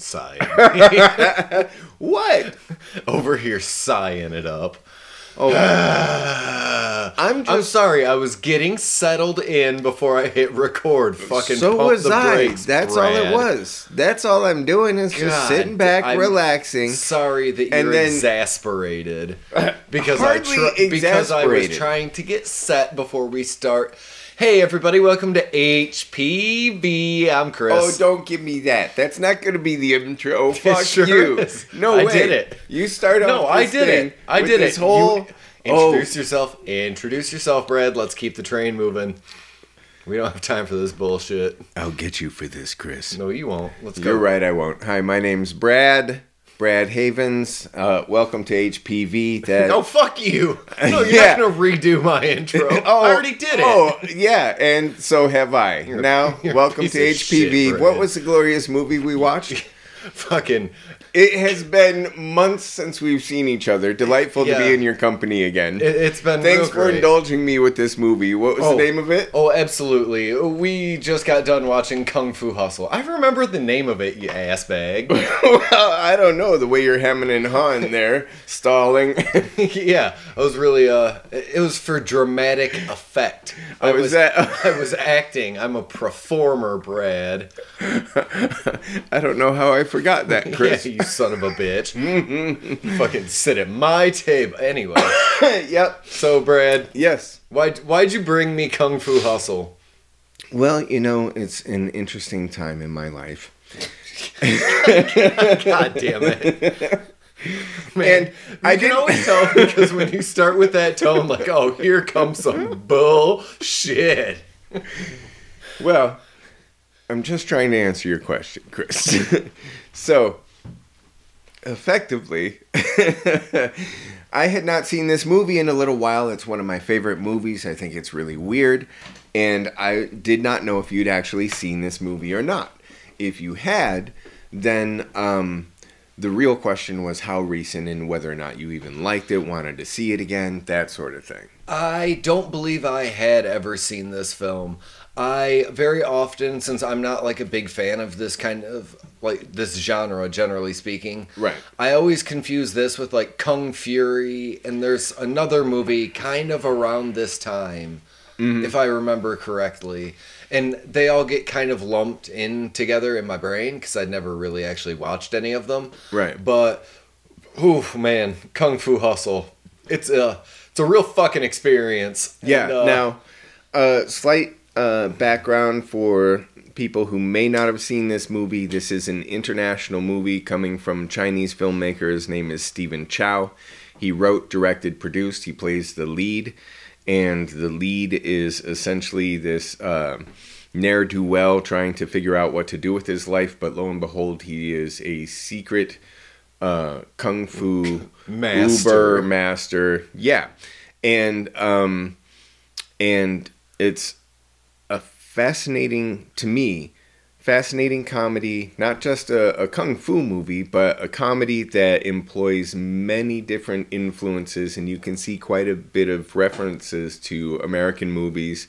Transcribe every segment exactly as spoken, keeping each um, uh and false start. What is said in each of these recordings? fucking sighing. What? Over here sighing it up. Oh, I'm just, I'm sorry. I was getting settled in before I hit record. Fucking so pump was the I. Brakes, That's Brad. all it was. That's all I'm doing is God, just sitting back, I'm relaxing. Sorry that you're and then, exasperated because I tra- because I was trying to get set before we start. Hey everybody, welcome to H P B. I'm Chris. Oh, don't give me that. That's not going to be the intro. Fuck sure you. Is. No I way. I did it. You start off No, I did it. I did this it. Whole... You... Introduce oh. yourself. Introduce yourself, Brad. Let's keep the train moving. We don't have time for this bullshit. I'll get you for this, Chris. No, you won't. Let's go. You're right, I won't. Hi, my name's Brad. Brad Havens, uh, welcome to H P V. That... No, fuck you. No, you're yeah. not going to redo my intro. Oh, I already did it. Oh, yeah, and so have I. You're now, a, welcome to H P V. Shit, what was the glorious movie we watched? Fucking. It has been months since we've seen each other. Delightful yeah. to be in your company again. It, it's been Thanks for great. indulging me with this movie. What was oh, the name of it? Oh, absolutely. We just got done watching Kung Fu Hustle. I remember the name of it, you ass bag. Well, I don't know. The way you're hemming and hawing there. Stalling. Yeah. I was really, uh, it was for dramatic effect. I, I was, was at, I was acting. I'm a performer, Brad. I don't know how I forgot that, Chris. Yeah, you son of a bitch. Fucking sit at my table. Anyway. Yep. So, Brad. Yes. Why, why'd you bring me Kung Fu Hustle? Well, you know, it's an interesting time in my life. God damn it. Man, and I can always tell because when you start with that tone, like, oh, here comes some bullshit. Well, I'm just trying to answer your question, Chris. So, effectively, I had not seen this movie in a little while. It's one of my favorite movies. I think it's really weird. And I did not know if you'd actually seen this movie or not. If you had, then um, the real question was how recent and whether or not you even liked it, wanted to see it again, that sort of thing. I don't believe I had ever seen this film. I very often, since I'm not like a big fan of this kind of, like this genre, generally speaking, right. I always confuse this with like Kung Fury, and there's another movie kind of around this time, mm-hmm. if I remember correctly. And they all get kind of lumped in together in my brain, because I'd never really actually watched any of them. Right. But, ooh, man, Kung Fu Hustle. It's a, it's a real fucking experience. Yeah, and, uh, now, uh, slight... Uh, background for people who may not have seen this movie. This is an international movie coming from Chinese filmmaker. His name is Stephen Chow. He wrote, directed, produced. He plays the lead. And the lead is essentially this uh, ne'er-do-well trying to figure out what to do with his life. But lo and behold, he is a secret uh, kung fu master. Uber master. Yeah. And um, and it's fascinating to me, fascinating comedy, not just a, a kung fu movie, but a comedy that employs many different influences, and you can see quite a bit of references to American movies.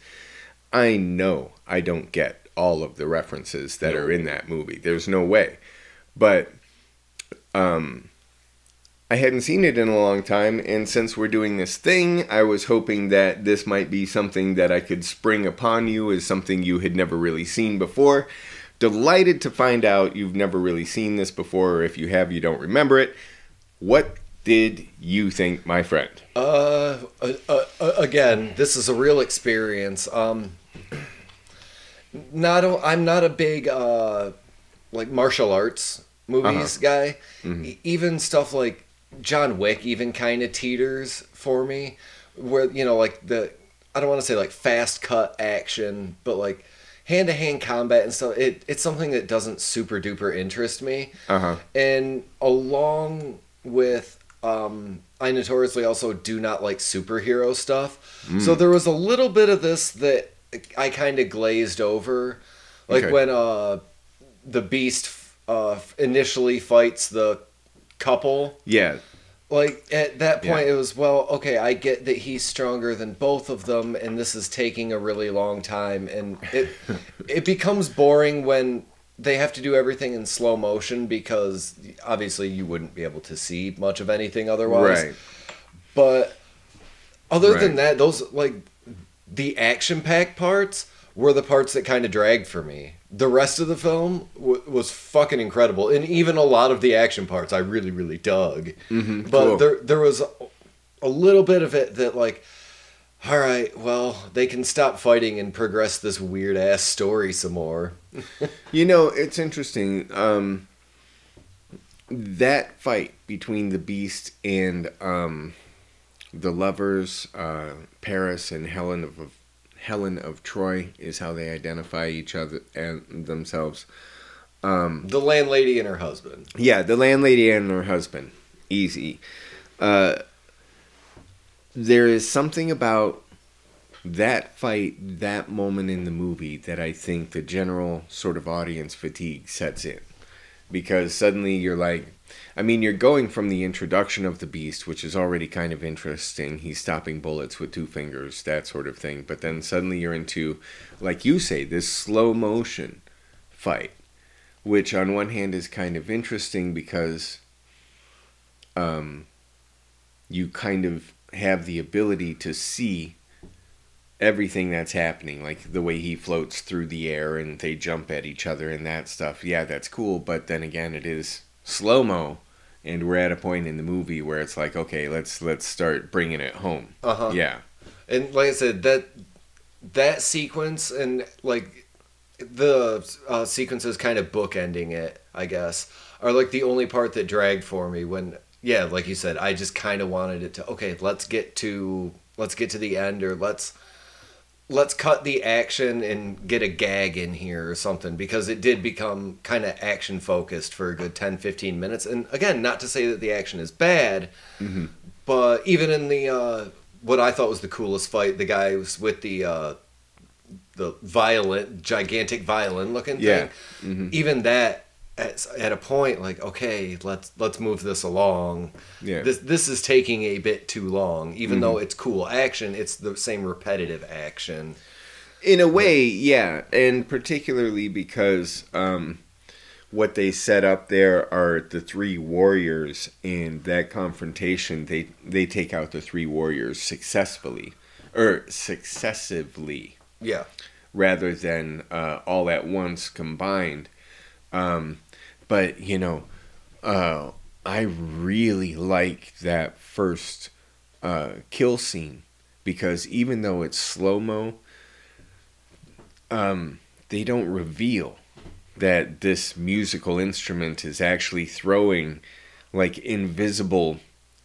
I know I don't get all of the references that are in that movie. There's no way. But um, I hadn't seen it in a long time, and since we're doing this thing, I was hoping that this might be something that I could spring upon you as something you had never really seen before. Delighted to find out you've never really seen this before, or if you have, you don't remember it. What did you think, my friend? Uh, uh, uh again, this is a real experience. Um, not a, I'm not a big uh, like martial arts movies uh-huh. guy. Mm-hmm. E- even stuff like John Wick even kind of teeters for me, where, you know, like the, I don't want to say like fast cut action, but like hand to hand combat and stuff. It, it's something that doesn't super duper interest me. Uh-huh. And along with, um, I notoriously also do not like superhero stuff. Mm. So there was a little bit of this that I kind of glazed over. Like okay. when, uh, the Beast, uh, initially fights the couple. Yeah. Like, at that point, yeah. it was, well, okay, I get that he's stronger than both of them, and this is taking a really long time, and it it becomes boring when they have to do everything in slow motion because obviously you wouldn't be able to see much of anything otherwise. Right. But other right. than that, those, like, the action-packed parts were the parts that kind of dragged for me. The rest of the film w- was fucking incredible. And even a lot of the action parts I really, really dug. Mm-hmm. But cool. there there was a little bit of it that, like, all right, well, they can stop fighting and progress this weird-ass story some more. You know, it's interesting. Um, that fight between the Beast and um, the lovers, uh, Paris and Helen of Helen of Troy is how they identify each other and themselves. Um, the landlady and her husband. Yeah, the landlady and her husband. Easy. Uh, there is something about that fight, that moment in the movie, that I think the general sort of audience fatigue sets in. Because suddenly you're like, I mean, you're going from the introduction of the Beast, which is already kind of interesting. He's stopping bullets with two fingers, that sort of thing. But then suddenly you're into, like you say, this slow motion fight, which on one hand is kind of interesting because um, you kind of have the ability to see everything that's happening, like the way he floats through the air and they jump at each other and that stuff. Yeah, that's cool. But then again, it is slow-mo, and we're at a point in the movie where it's like, okay, let's let's start bringing it home. Uh-huh. Yeah. And like I said, that that sequence and like the uh, sequences kind of bookending it, I guess, are like the only part that dragged for me when, yeah, like you said, I just kind of wanted it to, okay, let's get to let's get to the end, or let's let's cut the action and get a gag in here or something, because it did become kind of action focused for a good ten, fifteen minutes. And again, not to say that the action is bad, mm-hmm. but even in the, uh, what I thought was the coolest fight, the guy was with the, uh, the violin, gigantic violin looking yeah. thing, mm-hmm. even that at, at a point, like, okay, let's, let's move this along. Yeah. This, this is taking a bit too long, even mm-hmm. though it's cool action. It's the same repetitive action in a way. Yeah. And particularly because, um, what they set up there are the three warriors, and that confrontation, they, they take out the three warriors successfully or successively. Yeah. Rather than, uh, all at once combined. Um, But, you know, uh, I really like that first uh, kill scene, because even though it's slow-mo, um, they don't reveal that this musical instrument is actually throwing, like, invisible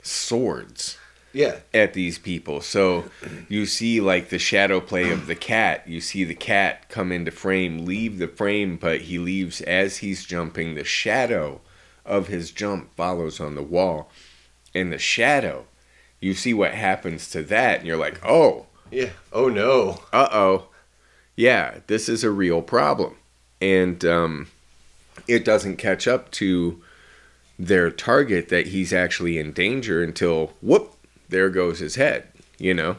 swords yeah. at these people. So you see, like, the shadow play of the cat. You see the cat come into frame, leave the frame, but he leaves as he's jumping. The shadow of his jump follows on the wall. And the shadow, you see what happens to that, and you're like, oh. Yeah. Oh, no. Uh-oh. Yeah, this is a real problem. And um, it doesn't catch up to their target that he's actually in danger until, whoop, there goes his head, you know?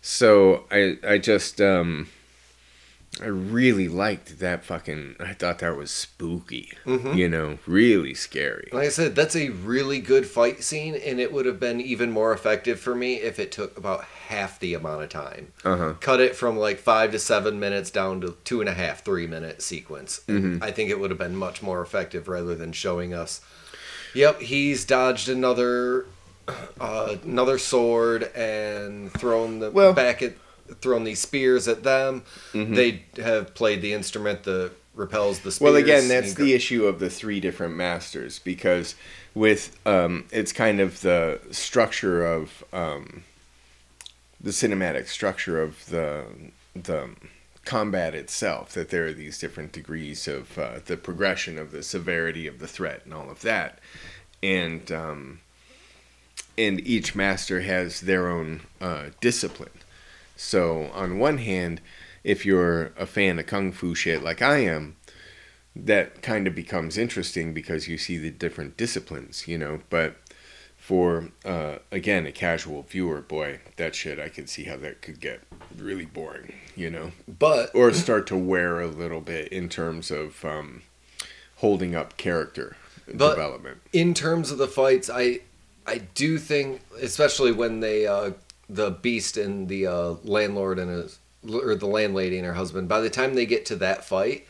So I I just, um, I really liked that fucking, I thought that was spooky, mm-hmm. you know, really scary. Like I said, that's a really good fight scene, and it would have been even more effective for me if it took about half the amount of time. Uh-huh. Cut it from like five to seven minutes down to two and a half, three minute sequence. Mm-hmm. I think it would have been much more effective rather than showing us, yep, he's dodged another... Uh, another sword and thrown the well, back at thrown these spears at them. Mm-hmm. They have played the instrument that repels the spears. Well, again, that's the gr- issue of the three different masters, because with um, it's kind of the structure of um, the cinematic structure of the the combat itself, that there are these different degrees of uh, the progression of the severity of the threat and all of that, and. Um, And each master has their own uh, discipline. So on one hand, if you're a fan of kung fu shit like I am, that kind of becomes interesting because you see the different disciplines, you know. But for, uh, again, a casual viewer, boy, that shit, I could see how that could get really boring, you know. But Or start to wear a little bit in terms of um, holding up character but development. In terms of the fights, I I do think, especially when they uh, the beast and the uh, landlord and his, or the landlady and her husband, by the time they get to that fight,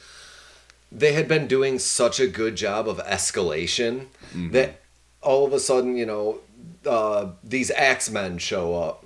they had been doing such a good job of escalation mm-hmm. that all of a sudden, you know, uh, these axemen show up.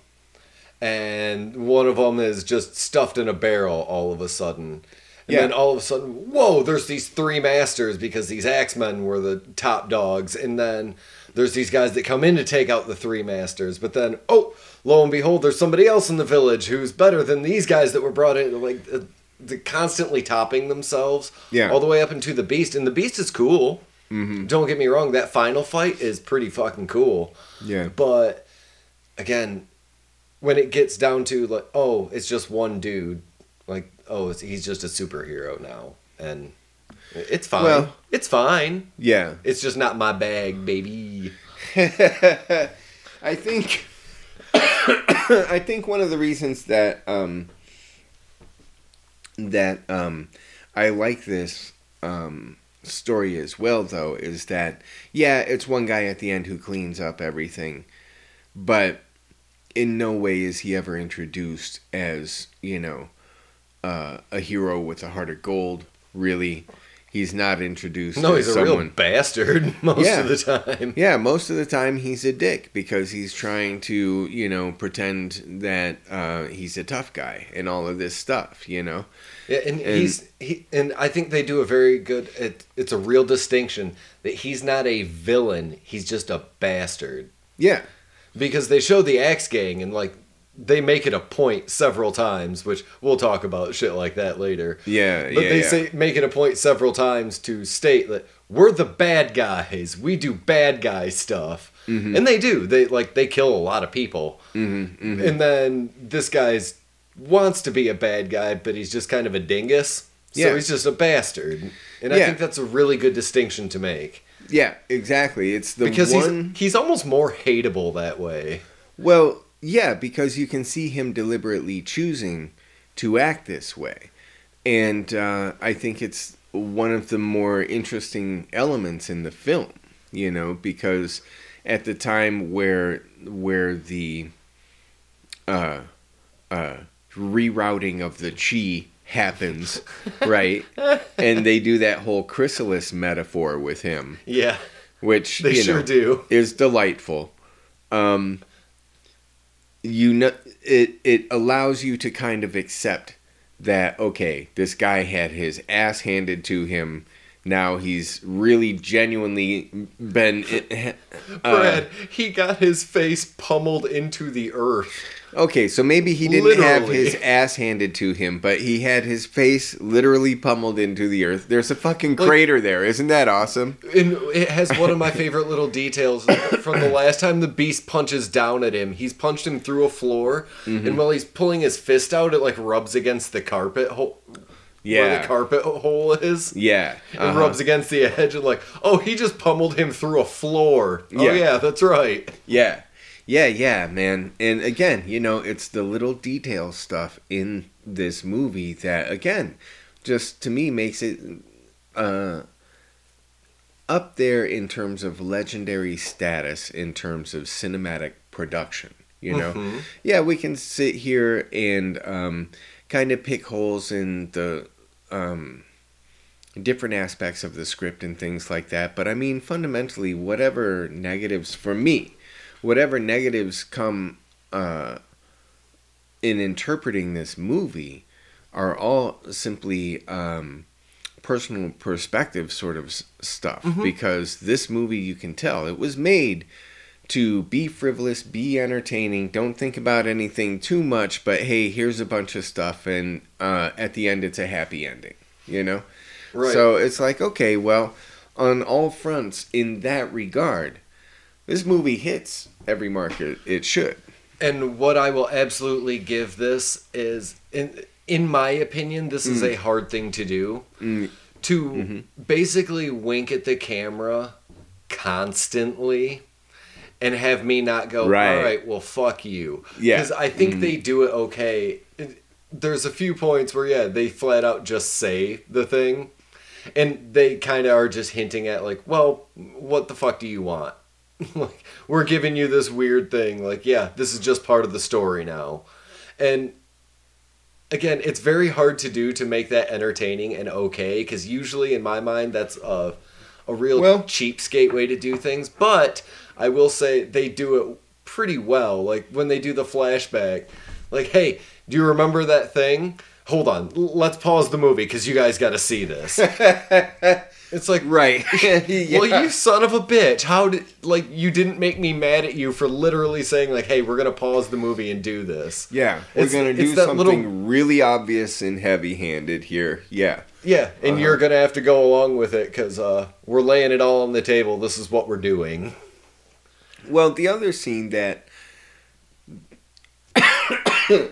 And one of them is just stuffed in a barrel all of a sudden. And yeah. then all of a sudden, whoa, there's these three masters because these axemen were the top dogs. And then there's these guys that come in to take out the three masters. But then, oh, lo and behold, there's somebody else in the village who's better than these guys that were brought in. Like, uh, they're constantly topping themselves yeah. all the way up into the beast. And the beast is cool. Mm-hmm. Don't get me wrong. That final fight is pretty fucking cool. Yeah. But, again... when it gets down to, like, oh, it's just one dude. Like, oh, it's, he's just a superhero now. And it's fine. Well, it's fine. Yeah. It's just not my bag, baby. I think... I think one of the reasons that... Um, that um, I like this um, story as well, though, is that... yeah, it's one guy at the end who cleans up everything. But... in no way is he ever introduced as, you know, uh, a hero with a heart of gold, really. He's not introduced no, as someone... No, he's a real bastard most yeah. of the time. Yeah, most of the time he's a dick because he's trying to, you know, pretend that uh, he's a tough guy and all of this stuff, you know? Yeah, and, and he's... he, and I think they do a very good... It, it's a real distinction that he's not a villain. He's just a bastard. Yeah. Because they show the Axe Gang and, like, they make it a point several times, which we'll talk about shit like that later. Yeah, but yeah, But they yeah. say, make it a point several times to state that we're the bad guys. We do bad guy stuff. Mm-hmm. And they do. They, like, they kill a lot of people. Mm-hmm, mm-hmm. And then this guy's wants to be a bad guy, but he's just kind of a dingus. So yeah. he's just a bastard. And yeah. I think that's a really good distinction to make. Yeah, exactly. It's the because one... he's, he's almost more hateable that way. Well, yeah, because you can see him deliberately choosing to act this way. And uh, I think it's one of the more interesting elements in the film, you know, because at the time where where the uh, uh, rerouting of the chi... happens, right? And they do that whole chrysalis metaphor with him. Yeah. Which, they you sure know, do. Is delightful. Um, you know, it, it allows you to kind of accept that, okay, this guy had his ass handed to him. Now he's really genuinely been... Uh, Brad, he got his face pummeled into the earth. Okay, so maybe he didn't literally. have his ass handed to him, but he had his face literally pummeled into the earth. There's a fucking crater like, there. Isn't that awesome? And it has one of my favorite little details. From the last time the beast punches down at him, he's punched him through a floor, mm-hmm. and while he's pulling his fist out, it like rubs against the carpet hole. Yeah. Where the carpet hole is. Yeah. Uh-huh. And rubs against the edge and like, oh, he just pummeled him through a floor. Oh, yeah, yeah that's right. Yeah. Yeah, yeah, man. And again, you know, it's the little detail stuff in this movie that, again, just to me makes it uh, up there in terms of legendary status, in terms of cinematic production, you know? Mm-hmm. Yeah, we can sit here and um, kind of pick holes in the... Um, different aspects of the script and things like that. But I mean, fundamentally, whatever negatives for me... whatever negatives come uh, in interpreting this movie are all simply um, personal perspective sort of s- stuff. Mm-hmm. Because this movie, you can tell, it was made to be frivolous, be entertaining, don't think about anything too much, but hey, here's a bunch of stuff, and uh, at the end, it's a happy ending, you know? Right. So it's like, okay, well, on all fronts, in that regard... this movie hits every market it should. And what I will absolutely give this is, in in my opinion, this mm. is a hard thing to do. Mm. To mm-hmm. basically wink at the camera constantly and have me not go, right. all right, well, fuck you. Yeah. Because I think mm. they do it okay. There's a few points where, yeah, they flat out just say the thing. And they kind of are just hinting at, like, well, what the fuck do you want? Like, we're giving you this weird thing. Like, yeah, this is just part of the story now. And again, it's very hard to do to make that entertaining and okay, because usually in my mind that's a, a real well, cheapskate way to do things. But I will say they do it pretty well. Like, when they do the flashback, like, hey, do you remember that thing? Hold on, let's pause the movie because you guys got to see this. It's like, right. Yeah. Well, you son of a bitch. How did, like, you didn't make me mad at you for literally saying, like, hey, we're going to pause the movie and do this. Yeah, we're going to do something little... really obvious and heavy-handed here. Yeah. Yeah, and uh-huh. you're going to have to go along with it because uh, we're laying it all on the table. This is what we're doing. Well, the other scene that...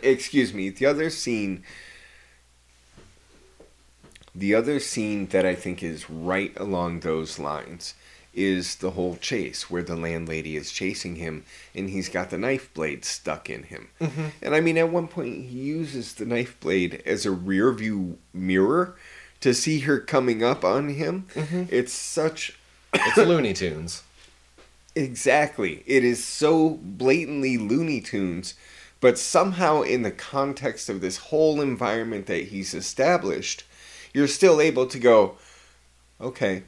Excuse me. The other scene... The other scene that I think is right along those lines is the whole chase where the landlady is chasing him and he's got the knife blade stuck in him. Mm-hmm. And I mean, at one point he uses the knife blade as a rear view mirror to see her coming up on him. Mm-hmm. It's such... It's Looney Tunes. Exactly. It is so blatantly Looney Tunes, but somehow in the context of this whole environment that he's established... You're still able to go, okay,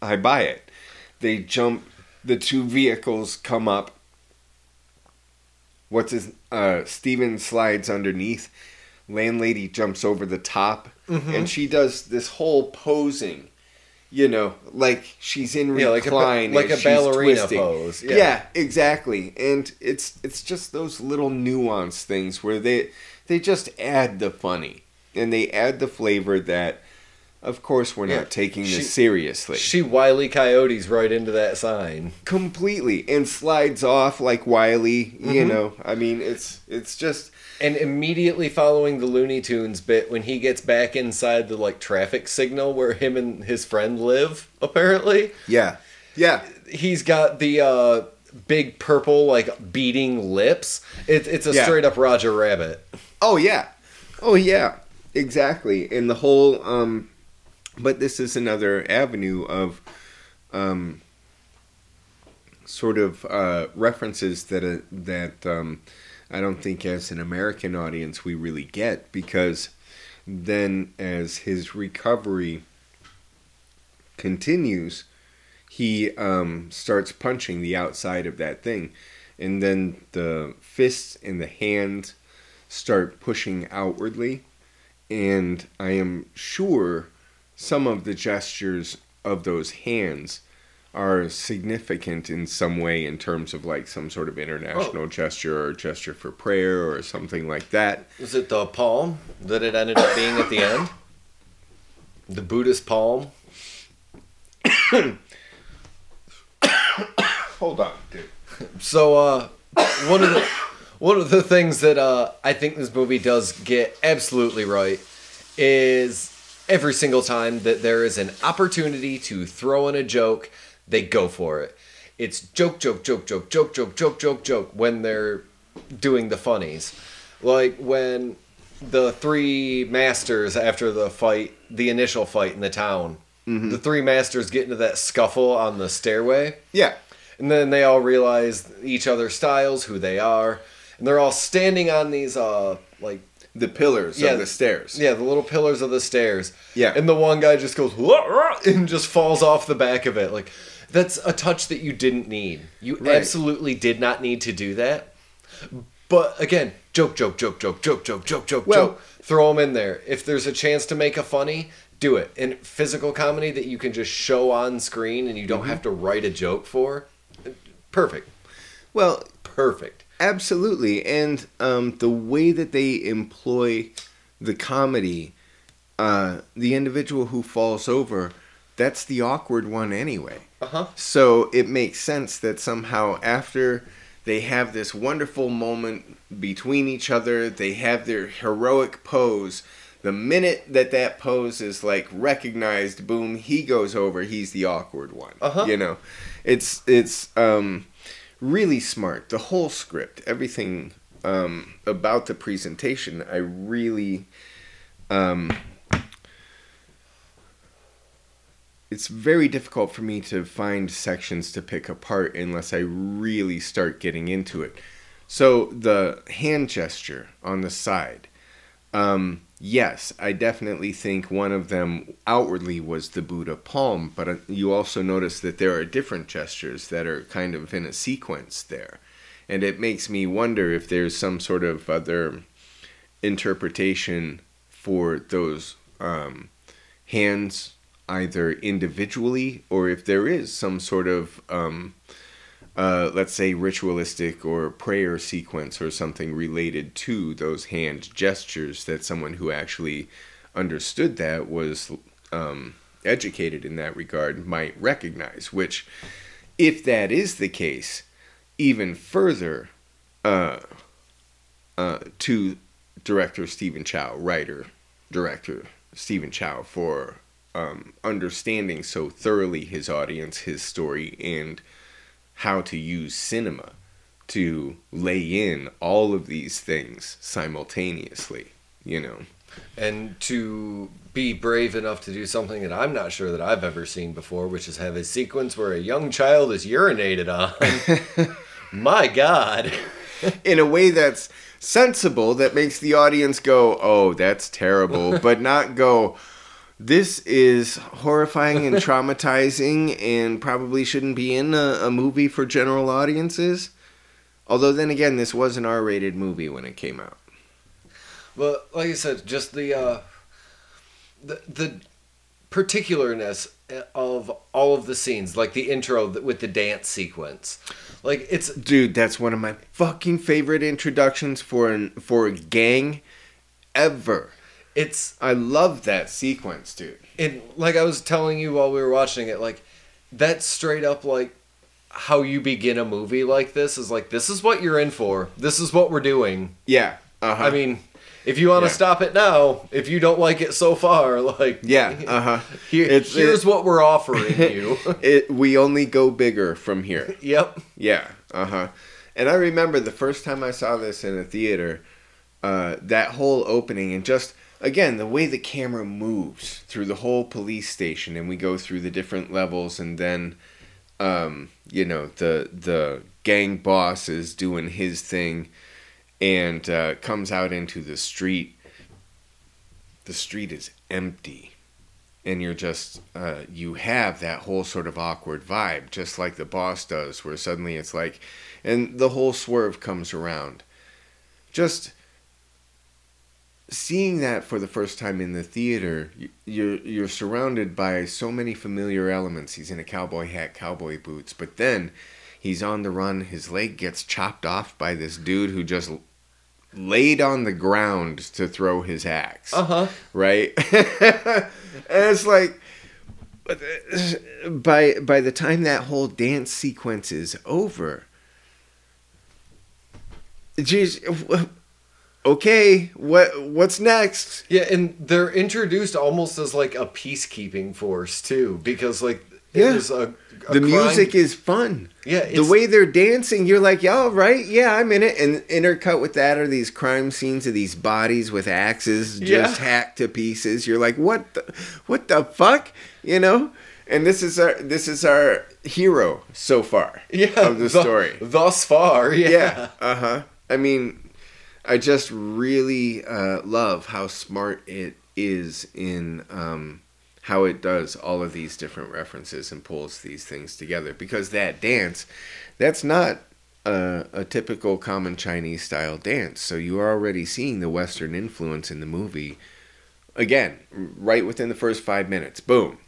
I buy it. They jump, the two vehicles come up. What's his, uh, Steven slides underneath. Landlady jumps over the top. Mm-hmm. And she does this whole posing, you know, like she's in yeah, recline. Like a, like a ballerina twisting. Pose. Yeah. Yeah, exactly. And it's it's just those little nuanced things where they they just add the funny. And they add the flavor that, of course, we're yeah. not taking she, this seriously. She Wile E. Coyotes right into that sign. Completely. And slides off like Wile E., mm-hmm. you know. I mean, it's it's just... And immediately following the Looney Tunes bit, when he gets back inside the, like, traffic signal where him and his friend live, apparently. Yeah. Yeah. He's got the uh, big purple, like, beating lips. It, it's a yeah. straight-up Roger Rabbit. Oh, yeah. Oh, yeah. Exactly, and the whole, um, but this is another avenue of um, sort of uh, references that uh, that um, I don't think as an American audience we really get, because then as his recovery continues, he um, starts punching the outside of that thing, and then the fists and the hand start pushing outwardly. And I am sure some of the gestures of those hands are significant in some way in terms of like some sort of international oh. gesture or gesture for prayer or something like that. Was it the palm that it ended up being at the end? The Buddhist palm? Hold on, dude. So, uh, one of the... One of the things that uh, I think this movie does get absolutely right is every single time that there is an opportunity to throw in a joke, they go for it. It's joke, joke, joke, joke, joke, joke, joke, joke, joke when they're doing the funnies. Like when the three masters after the fight, the initial fight in the town, mm-hmm. the three masters get into that scuffle on the stairway. Yeah. And then they all realize each other's styles, who they are. And they're all standing on these, uh, like... The pillars yeah, of the stairs. Yeah, the little pillars of the stairs. Yeah. And the one guy just goes, and just falls off the back of it. Like, that's a touch that you didn't need. You right. absolutely did not need to do that. But, again, joke, joke, joke, joke, joke, joke, joke, joke, well, joke. Throw them in there. If there's a chance to make a funny, do it. And physical comedy that you can just show on screen and you don't mm-hmm. have to write a joke for, perfect. Well... Perfect. Absolutely, and um, the way that they employ the comedy, uh, the individual who falls over, that's the awkward one anyway. Uh-huh. So it makes sense that somehow after they have this wonderful moment between each other, they have their heroic pose, the minute that that pose is like recognized, boom, he goes over, he's the awkward one. Uh-huh. You know, it's... it's um, really smart. The whole script, everything um, about the presentation, I really um, it's very difficult for me to find sections to pick apart unless I really start getting into it. So the hand gesture on the side, um, yes, I definitely think one of them outwardly was the Buddha palm, but you also notice that there are different gestures that are kind of in a sequence there. And it makes me wonder if there's some sort of other interpretation for those um, hands, either individually, or if there is some sort of, um, uh, let's say, ritualistic or prayer sequence or something related to those hand gestures that someone who actually understood that, was um, educated in that regard, might recognize. Which, if that is the case, even further uh, uh, to director Stephen Chow, writer, director Stephen Chow, for Um, understanding so thoroughly his audience, his story, and how to use cinema to lay in all of these things simultaneously, you know. And to be brave enough to do something that I'm not sure that I've ever seen before, which is have a sequence where a young child is urinated on. My God. In a way that's sensible, that makes the audience go, oh, that's terrible, but not go, this is horrifying and traumatizing and probably shouldn't be in a, a movie for general audiences. Although then again, this was an R-rated movie when it came out. Well, like I said, just the uh, the, the particularness of all of the scenes, like the intro with the dance sequence. Like it's Dude, that's one of my fucking favorite introductions for an, for a gang ever. It's I love that sequence, dude. And like I was telling you while we were watching it, like that's straight up like how you begin a movie like this is like, this is what you're in for. This is what we're doing. Yeah. Uh-huh. I mean, if you want to yeah. stop it now, if you don't like it so far, like yeah. Uh-huh. Here, it's, here's it, what we're offering you. It, we only go bigger from here. Yep. Yeah. Uh-huh. And I remember the first time I saw this in a theater, uh, that whole opening and just again, the way the camera moves through the whole police station, and we go through the different levels, and then, um, you know, the the gang boss is doing his thing, and uh, comes out into the street. The street is empty, and you're just, uh, you have that whole sort of awkward vibe, just like the boss does, where suddenly it's like, and the whole swerve comes around. Just seeing that for the first time in the theater, you're you're surrounded by so many familiar elements. He's in a cowboy hat, cowboy boots, but then he's on the run. His leg gets chopped off by this dude who just laid on the ground to throw his axe. Uh-huh. Right? And it's like, by by the time that whole dance sequence is over, geez, okay, what what's next? Yeah, and they're introduced almost as like a peacekeeping force too, because like it yeah. is a, a the crime. Music is fun. Yeah, it's, the way they're dancing, you're like, yeah, all right, yeah, I'm in it. And intercut with that are these crime scenes of these bodies with axes just yeah. hacked to pieces. You're like, what the, what the fuck, you know? And this is our this is our hero so far yeah, of the, the story. Thus far, yeah. yeah uh huh. I mean, I just really uh, love how smart it is in um, how it does all of these different references and pulls these things together. Because that dance, that's not a, a typical common Chinese style dance. So you are already seeing the Western influence in the movie. Again, right within the first five minutes. Boom.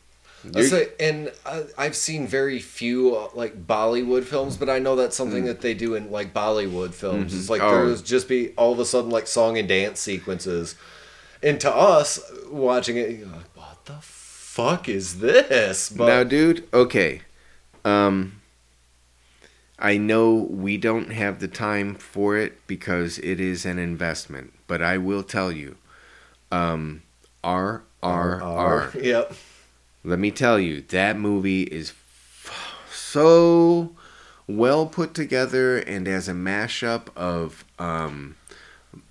Also, and uh, I've seen very few uh, like Bollywood films, but I know that's something mm. that they do in like Bollywood films. Mm-hmm. It's like oh. there's just be all of a sudden like song and dance sequences, and to us watching it, you're like, what the fuck is this? But now, dude, okay, um, I know we don't have the time for it because it is an investment, but I will tell you, um, R R R. Yep. Let me tell you, that movie is f- so well put together, and as a mashup of um,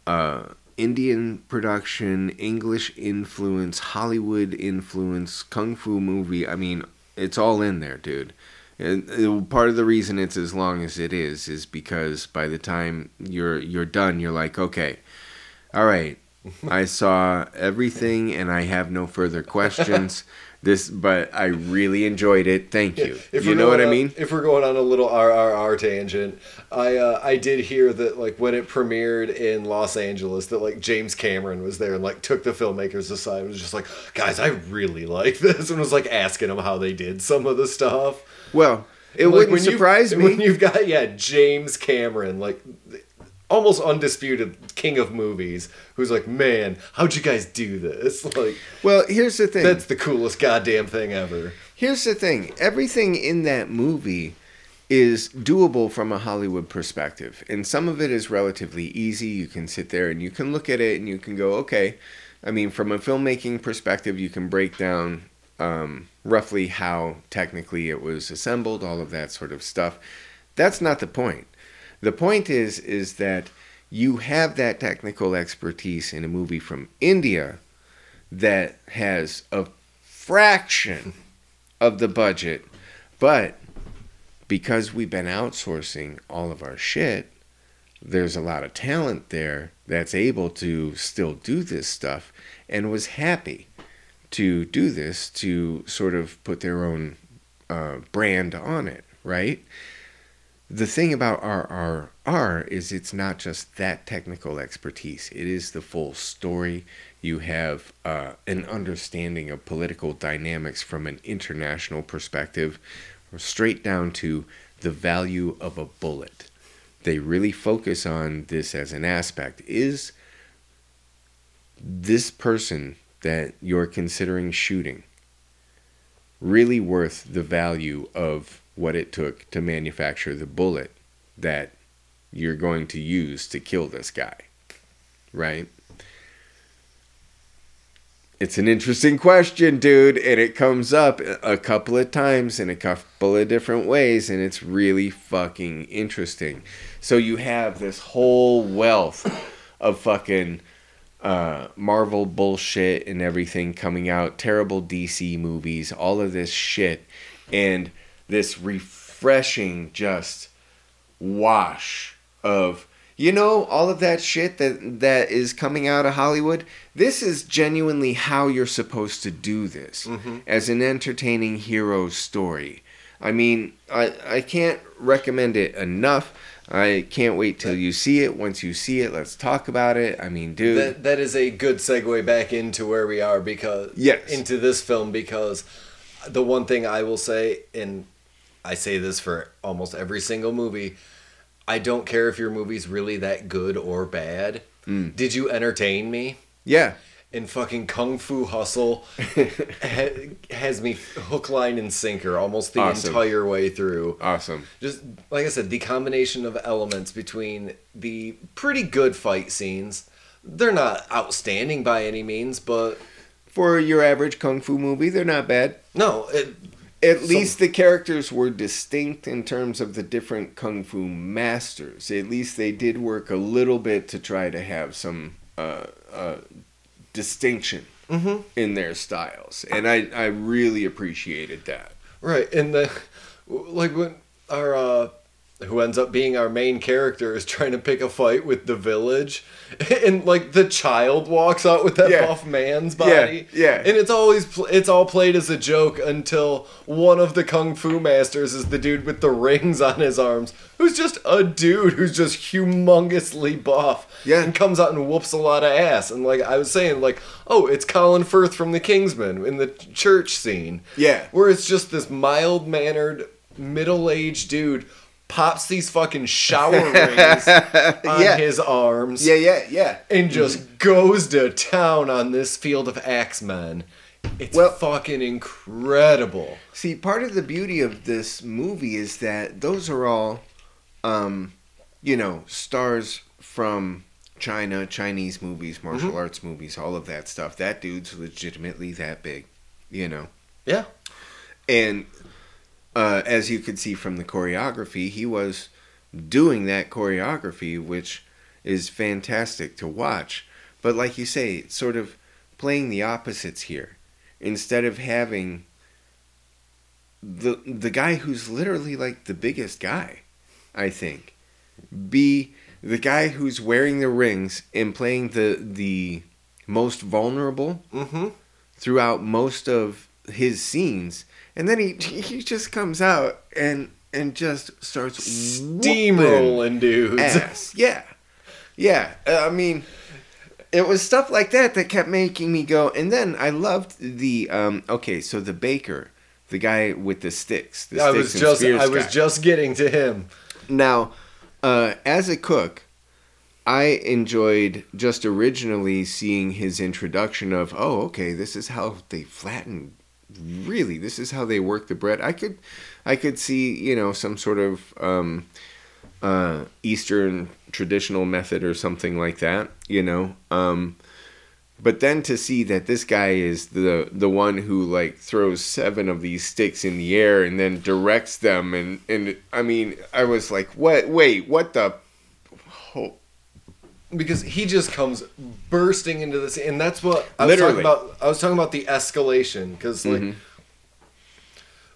uh, Indian production, English influence, Hollywood influence, Kung Fu movie. I mean, it's all in there, dude. And it, part of the reason it's as long as it is is because by the time you're you're done, you're like, okay, all right, I saw everything and I have no further questions. This, but I really enjoyed it. Thank you. Yeah, you know what on, I mean? If we're going on a little R R R tangent, I uh, I did hear that, like, when it premiered in Los Angeles, that, like, James Cameron was there and, like, took the filmmakers aside and was just like, guys, I really like this, and was, like, asking them how they did some of the stuff. Well, it like, wouldn't surprise me. When you've got, yeah, James Cameron, like, almost undisputed king of movies, who's like, man, how'd you guys do this? Like, well, here's the thing. That's the coolest goddamn thing ever. Here's the thing. Everything in that movie is doable from a Hollywood perspective. And some of it is relatively easy. You can sit there and you can look at it and you can go, okay. I mean, from a filmmaking perspective, you can break down um, roughly how technically it was assembled, all of that sort of stuff. That's not the point. The point is, is that you have that technical expertise in a movie from India that has a fraction of the budget, but because we've been outsourcing all of our shit, there's a lot of talent there that's able to still do this stuff and was happy to do this, to sort of put their own uh, brand on it, right? The thing about R R R is it's not just that technical expertise. It is the full story. You have uh, an understanding of political dynamics from an international perspective, straight down to the value of a bullet. They really focus on this as an aspect. Is this person that you're considering shooting really worth the value of what it took to manufacture the bullet that you're going to use to kill this guy, right? It's an interesting question, dude, and it comes up a couple of times in a couple of different ways, and it's really fucking interesting. So you have this whole wealth of fucking uh, Marvel bullshit and everything coming out, terrible D C movies, all of this shit, and this refreshing just wash of, you know, all of that shit that that is coming out of Hollywood. This is genuinely how you're supposed to do this, mm-hmm. as an entertaining hero story. I mean, I, I can't recommend it enough. I can't wait till you see it. Once you see it, let's talk about it. I mean, dude. That, that is a good segue back into where we are, because yes. into this film, because the one thing I will say, and I say this for almost every single movie, I don't care if your movie's really that good or bad. Mm. Did you entertain me? Yeah. And fucking Kung Fu Hustle ha- has me hook, line, and sinker almost the awesome. entire way through. Awesome. Just, like I said, the combination of elements between the pretty good fight scenes. They're not outstanding by any means, but for your average Kung Fu movie, they're not bad. No, it, At least some... the characters were distinct in terms of the different Kung Fu masters. At least they did work a little bit to try to have some uh, uh, distinction mm-hmm. in their styles. And I, I really appreciated that. Right. And the, like when our, uh, who ends up being our main character is trying to pick a fight with the village. And like the child walks out with that yeah. buff man's body. Yeah. yeah. And it's always, it's all played as a joke until one of the Kung Fu masters is the dude with the rings on his arms, who's just a dude who's just humongously buff. Yeah. And comes out and whoops a lot of ass. And like I was saying, like, oh, it's Colin Firth from The Kingsman in the church scene. Yeah. Where it's just this mild-mannered, middle-aged dude pops these fucking shower rings on yeah. his arms. Yeah, yeah, yeah. And just goes to town on this field of axemen. It's well, fucking incredible. See, part of the beauty of this movie is that those are all, um, you know, stars from China, Chinese movies, martial mm-hmm. arts movies, all of that stuff. That dude's legitimately that big, you know? Yeah. And Uh, as you could see from the choreography, he was doing that choreography, which is fantastic to watch. But like you say, sort of playing the opposites here. Instead of having the the guy who's literally like the biggest guy, I think, be the guy who's wearing the rings and playing the the most vulnerable mm-hmm. throughout most of his scenes, and then he he just comes out and and just starts steamrolling dudes. Ass. Yeah, yeah. I mean, it was stuff like that that kept making me go. And then I loved the um, okay, so the baker, the guy with the sticks. The I sticks was just I guy. was just getting to him. Now, uh, as a cook, I enjoyed just originally seeing his introduction of, oh, okay, this is how they flatten, really, this is how they work the bread. I could I could see, you know, some sort of um, uh, Eastern traditional method or something like that, you know. Um, but then to see that this guy is the the one who, like, throws seven of these sticks in the air and then directs them. And, and I mean, I was like, what? Wait, what the... Oh. Because he just comes bursting into this, and that's what I was Literally. talking about. I was talking about the escalation, because like mm-hmm.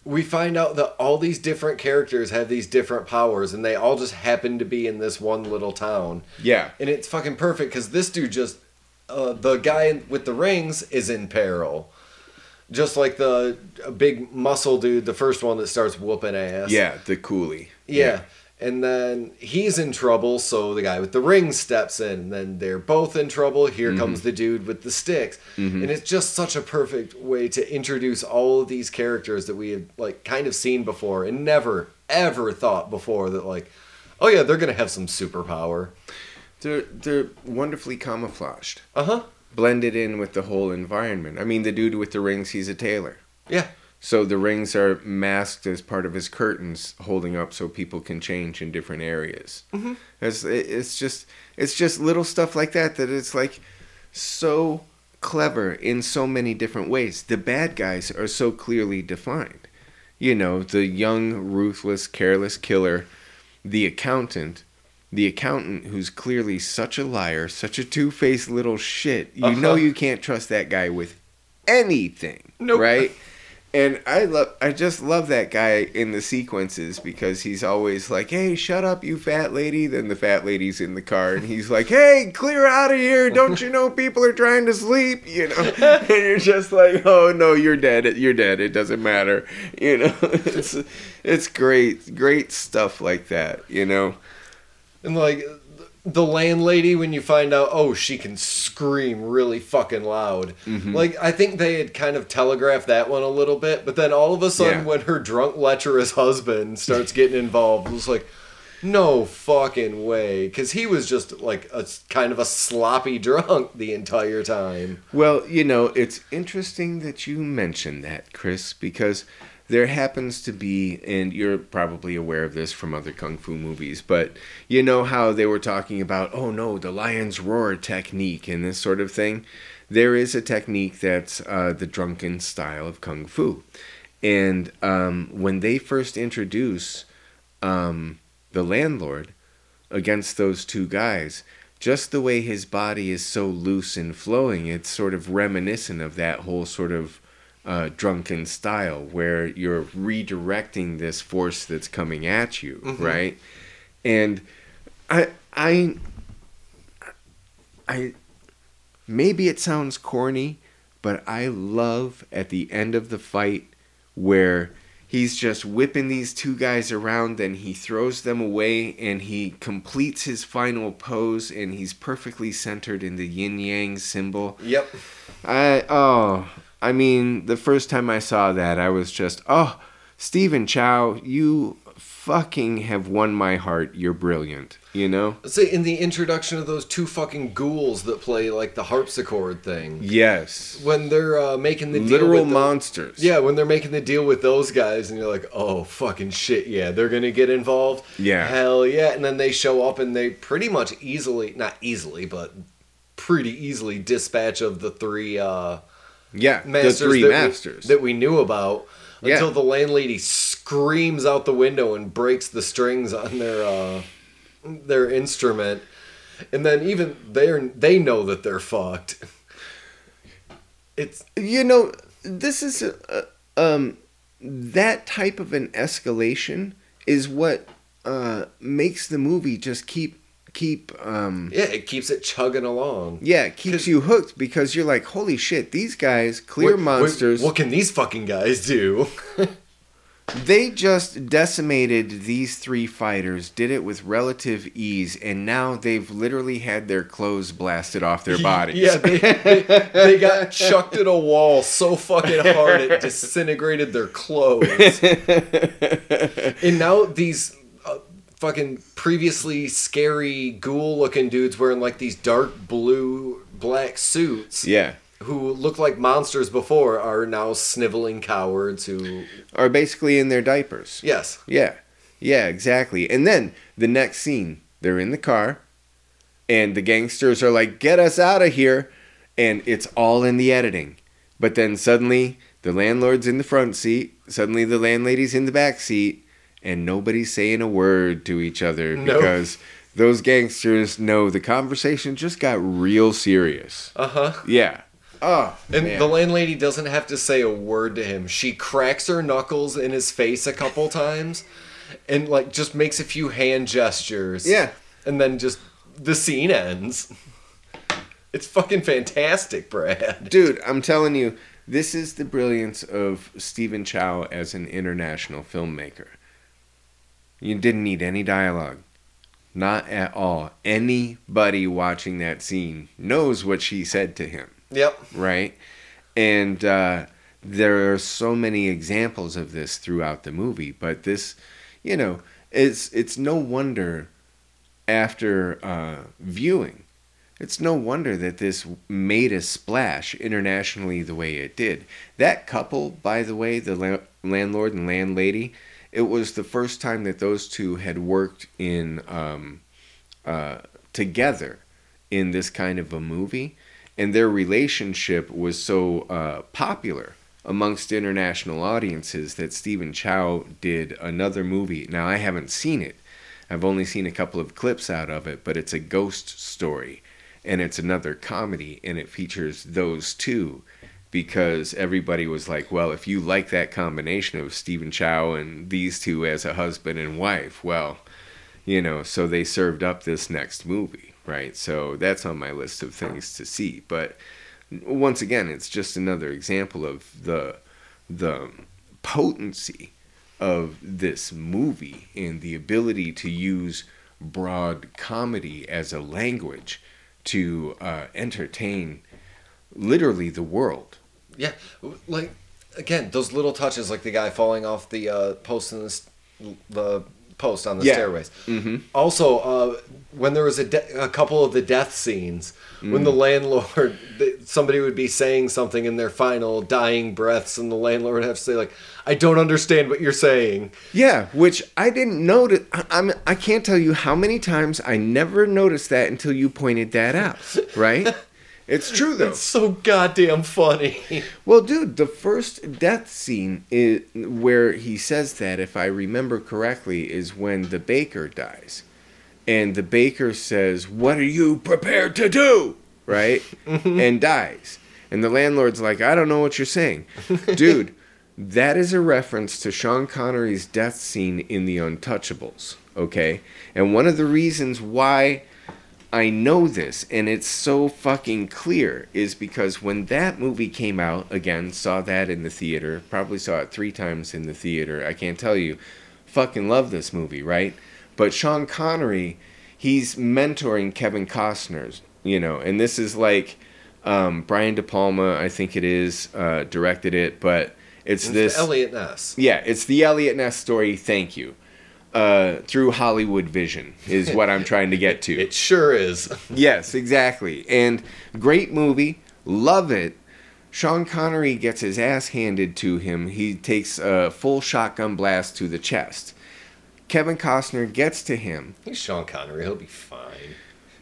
we find out that all these different characters have these different powers, and they all just happen to be in this one little town. Yeah, and it's fucking perfect because this dude just uh, the guy with the rings is in peril, just like the big muscle dude, the first one that starts whooping ass. Yeah, the coolie. Yeah. yeah. And then he's in trouble, so the guy with the ring steps in. And then they're both in trouble. Here mm-hmm. comes the dude with the sticks. Mm-hmm. And it's just such a perfect way to introduce all of these characters that we had like kind of seen before and never, ever thought before that, like, oh yeah, they're going to have some superpower. They're, they're wonderfully camouflaged. Uh-huh. Blended in with the whole environment. I mean, the dude with the rings, he's a tailor. Yeah. So the rings are masked as part of his curtains, holding up so people can change in different areas. Mm-hmm. It's, it's just it's just little stuff like that that it's like so clever in so many different ways. The bad guys are so clearly defined. You know, the young, ruthless, careless killer, the accountant, the accountant who's clearly such a liar, such a two-faced little shit. You uh-huh. know you can't trust that guy with anything, nope. right? And I love, I just love that guy in the sequences because he's always like, "Hey, shut up, you fat lady." Then the fat lady's in the car, and he's like, "Hey, clear out of here! Don't you know people are trying to sleep?" You know, and you're just like, "Oh no, you're dead. You're dead. It doesn't matter." You know, it's it's great, great stuff like that. You know, and like the landlady, when you find out, oh, she can scream really fucking loud. Mm-hmm. Like, I think they had kind of telegraphed that one a little bit, but then all of a sudden yeah. when her drunk, lecherous husband starts getting involved, it was like, no fucking way. Because he was just, like, a kind of a sloppy drunk the entire time. Well, you know, it's interesting that you mention that, Chris, because there happens to be, and you're probably aware of this from other kung fu movies, but you know how they were talking about, oh no, the lion's roar technique and this sort of thing? There is a technique that's uh, the drunken style of kung fu. And um, when they first introduce um, the landlord against those two guys, just the way his body is so loose and flowing, it's sort of reminiscent of that whole sort of Uh, drunken style where you're redirecting this force that's coming at you, mm-hmm. right? And I, I, I, maybe it sounds corny, but I love at the end of the fight where he's just whipping these two guys around, then he throws them away and he completes his final pose and he's perfectly centered in the yin-yang symbol. Yep. I, oh... I mean, the first time I saw that, I was just, oh, Stephen Chow, you fucking have won my heart. You're brilliant, you know? So in the introduction of those two fucking ghouls that play, like, the harpsichord thing. Yes. When they're uh, making the deal Literal with the, monsters. Yeah, when they're making the deal with those guys, and you're like, oh, fucking shit, yeah, they're going to get involved. Yeah. Hell yeah. And then they show up, and they pretty much easily, not easily, but pretty easily dispatch of the three, uh... Yeah, masters the three that masters. We, that we knew about until yeah. the landlady screams out the window and breaks the strings on their uh, their instrument. And then even they're they know that they're fucked. It's, you know, this is a, um that type of an escalation is what uh makes the movie just keep keep um yeah it keeps it chugging along. Yeah, it keeps you hooked because you're like, holy shit, these guys, clear what, monsters. What, what can these fucking guys do? They just decimated these three fighters, did it with relative ease, and now they've literally had their clothes blasted off their bodies. Yeah, they, they, they got chucked at a wall so fucking hard it disintegrated their clothes. And now these uh, fucking previously scary ghoul-looking dudes wearing like these dark blue, black suits. Yeah. Who looked like monsters before are now sniveling cowards who are basically in their diapers. Yes. Yeah. Yeah, exactly. And then the next scene, they're in the car and the gangsters are like, get us out of here. And it's all in the editing. But then suddenly the landlord's in the front seat. Suddenly the landlady's in the back seat and nobody's saying a word to each other. Nope. Because those gangsters know the conversation just got real serious. Uh-huh. Yeah. Oh, and man. The landlady doesn't have to say a word to him. She cracks her knuckles in his face a couple times and like just makes a few hand gestures. Yeah. And then just the scene ends. It's fucking fantastic, Brad. Dude, I'm telling you, this is the brilliance of Stephen Chow as an international filmmaker. You didn't need any dialogue. Not at all. Anybody watching that scene knows what she said to him. Yep. Right? And uh, there are so many examples of this throughout the movie. But this, you know, it's, it's no wonder after uh, viewing, it's no wonder that this made a splash internationally the way it did. That couple, by the way, the la- landlord and landlady, it was the first time that those two had worked in um, uh, together in this kind of a movie. And their relationship was so uh, popular amongst international audiences that Stephen Chow did another movie. Now, I haven't seen it. I've only seen a couple of clips out of it, but it's a ghost story. And it's another comedy, and it features those two. Because everybody was like, well, if you like that combination of Stephen Chow and these two as a husband and wife, well, you know, so they served up this next movie. Right, so that's on my list of things to see. But once again, it's just another example of the the potency of this movie and the ability to use broad comedy as a language to uh, entertain literally the world. Yeah, like again, those little touches, like the guy falling off the uh, post in this, the. post on the yeah. stairways. Mm-hmm. Also, uh, when there was a, de- a couple of the death scenes, mm. when the landlord, the, somebody would be saying something in their final dying breaths, and the landlord would have to say, like, I don't understand what you're saying. Yeah, which I didn't notice. I, I'm, I can't tell you how many times I never noticed that until you pointed that out, right? It's true, though. It's so goddamn funny. Well, dude, the first death scene is, where he says that, if I remember correctly, is when the baker dies. And the baker says, what are you prepared to do? Right? Mm-hmm. And dies. And the landlord's like, I don't know what you're saying. Dude, that is a reference to Sean Connery's death scene in The Untouchables. Okay? And one of the reasons why I know this, and it's so fucking clear, is because when that movie came out, again, saw that in the theater, probably saw it three times in the theater, I can't tell you, fucking love this movie, right? But Sean Connery, he's mentoring Kevin Costner, you know, and this is like, um, Brian de Palma, I think it is, uh, directed it, but it's, it's this... Elliot Ness. Yeah, it's the Elliot Ness story, thank you. Uh, through Hollywood vision is what I'm trying to get to. It sure is. Yes, exactly. And great movie. Love it. Sean Connery gets his ass handed to him. He takes a full shotgun blast to the chest. Kevin Costner gets to him. He's Sean Connery. He'll be fine.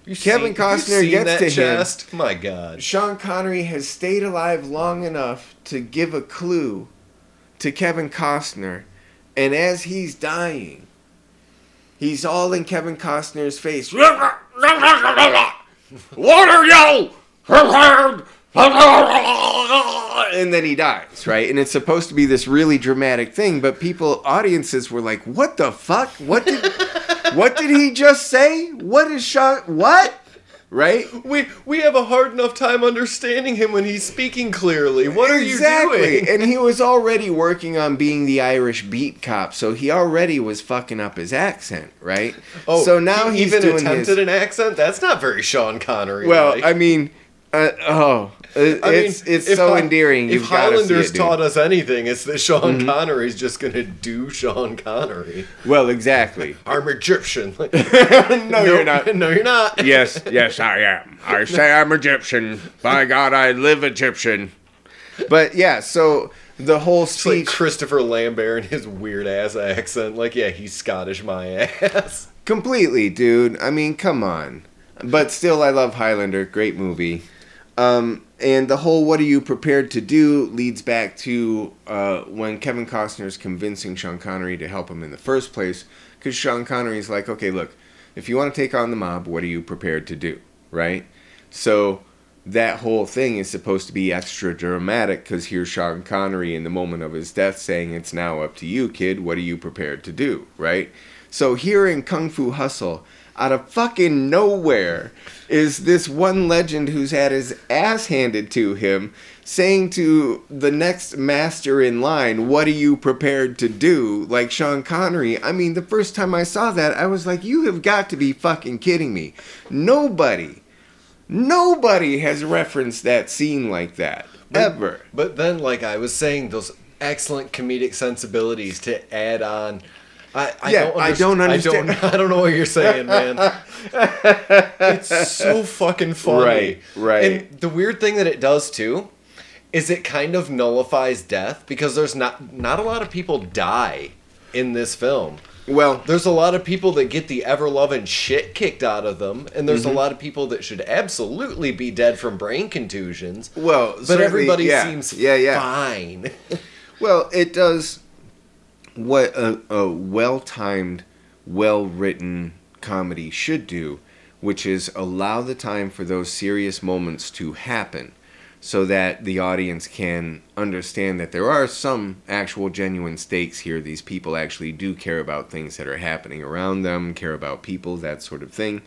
You've Kevin seen, Costner gets that to chest? him. My God. Sean Connery has stayed alive long enough to give a clue to Kevin Costner. And as he's dying... he's all in Kevin Costner's face. What are y'all? And then he dies, right? And it's supposed to be this really dramatic thing, but people, audiences were like, what the fuck? What did what did he just say? What is Sean? What? Right? We we have a hard enough time understanding him when he's speaking clearly. What are exactly. you doing? Exactly. And he was already working on being the Irish beat cop, so he already was fucking up his accent, right? Oh, so now he he's even doing attempted his... an accent? That's not very Sean Connery. Well, I mean, uh, oh, it's I mean, it's if so I, endearing. If You've Highlander's it, taught us anything, it's that Sean mm-hmm. Connery's just gonna do Sean Connery. Well, exactly. I'm Egyptian. Like, no, no, you're not. No, you're not. Yes, yes, I am. I say I'm Egyptian. By God, I live Egyptian. But yeah, so the whole speech, like Christopher Lambert and his weird ass accent. Like, yeah, he's Scottish, my ass. Completely, dude. I mean, come on. But still, I love Highlander. Great movie. Um, and the whole what are you prepared to do leads back to uh, when Kevin Costner is convincing Sean Connery to help him in the first place, because Sean Connery's like, okay, look, if you want to take on the mob, what are you prepared to do, right? So that whole thing is supposed to be extra dramatic, because here's Sean Connery in the moment of his death saying, it's now up to you, kid, what are you prepared to do, right? So here in Kung Fu Hustle, out of fucking nowhere is this one legend who's had his ass handed to him saying to the next master in line, what are you prepared to do? Like Sean Connery. I mean, the first time I saw that, I was like, you have got to be fucking kidding me. Nobody, nobody has referenced that scene like that, but, ever. But then, like I was saying, those excellent comedic sensibilities to add on... I, I, yeah, don't I don't understand. I don't, I don't know what you're saying, man. It's so fucking funny. Right, right. And the weird thing that it does, too, is it kind of nullifies death, because there's not, not a lot of people die in this film. Well, there's a lot of people that get the ever-loving shit kicked out of them, and there's mm-hmm. a lot of people that should absolutely be dead from brain contusions. Well, But everybody yeah, seems yeah, yeah. fine. Well, it does... What a, a well-timed, well-written comedy should do, which is allow the time for those serious moments to happen so that the audience can understand that there are some actual genuine stakes here. These people actually do care about things that are happening around them, care about people, that sort of thing.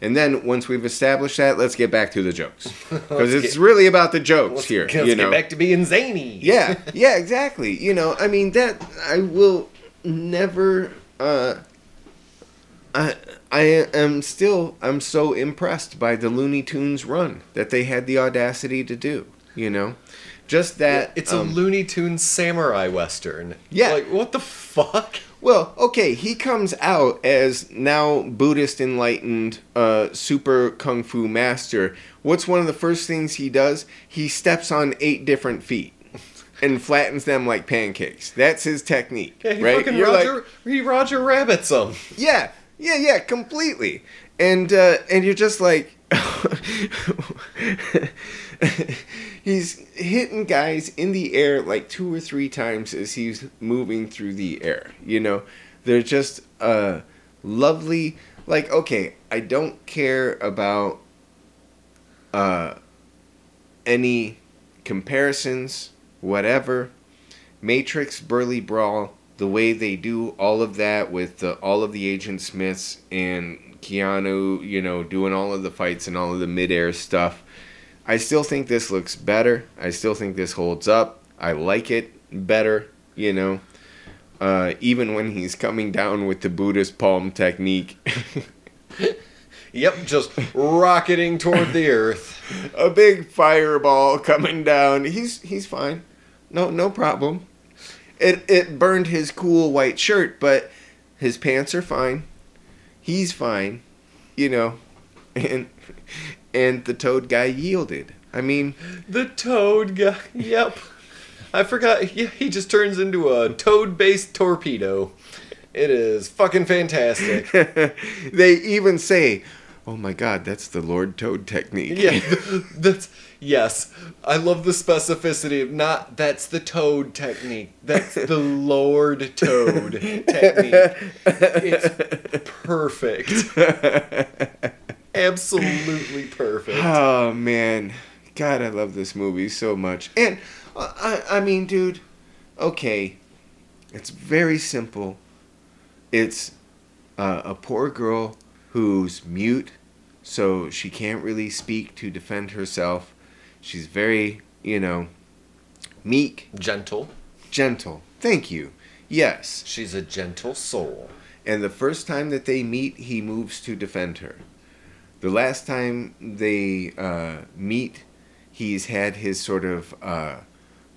And then once we've established that, let's get back to the jokes, because it's get, really about the jokes let's, here. Let's you know? Get back to being zany. Yeah, yeah, exactly. You know, I mean that I will never. Uh, I I am still I'm so impressed by the Looney Tunes run that they had the audacity to do. You know, just that it's um, a Looney Tunes samurai western. Yeah, like what the fuck. Well, okay, he comes out as now Buddhist enlightened, uh, super kung fu master. What's one of the first things he does? He steps on eight different feet and flattens them like pancakes. That's his technique, yeah, he right? Fucking You're Roger, like, he Roger Rabbits them. Yeah, yeah, yeah, completely. And uh, and you're just like, he's hitting guys in the air like two or three times as he's moving through the air. You know, they're just uh, lovely. Like, okay, I don't care about uh, any comparisons, whatever. Matrix, Burly Brawl, the way they do all of that with the, all of the Agent Smiths and Keanu, you know, doing all of the fights and all of the midair stuff. I still think this looks better. I still think this holds up. I like it better, you know. Uh, even when he's coming down with the Buddhist palm technique. Yep, just rocketing toward the earth. A big fireball coming down. He's he's fine. No no problem. It it burned his cool white shirt, but his pants are fine. He's fine, you know, and and the toad guy yielded. I mean... The toad guy, yep. I forgot, yeah, he just turns into a toad-based torpedo. It is fucking fantastic. They even say, oh my God, that's the Lord Toad technique. Yeah, that's... Yes, I love the specificity of not, that's the toad technique. That's the Lord Toad technique. It's perfect. absolutely perfect. Oh, man. God, I love this movie so much. And, I, I mean, dude, okay, it's very simple. It's uh, a poor girl who's mute, so she can't really speak to defend herself. She's very, you know, meek. Gentle. Gentle. Thank you. Yes. She's a gentle soul. And the first time that they meet, he moves to defend her. The last time they uh, meet, he's had his sort of uh,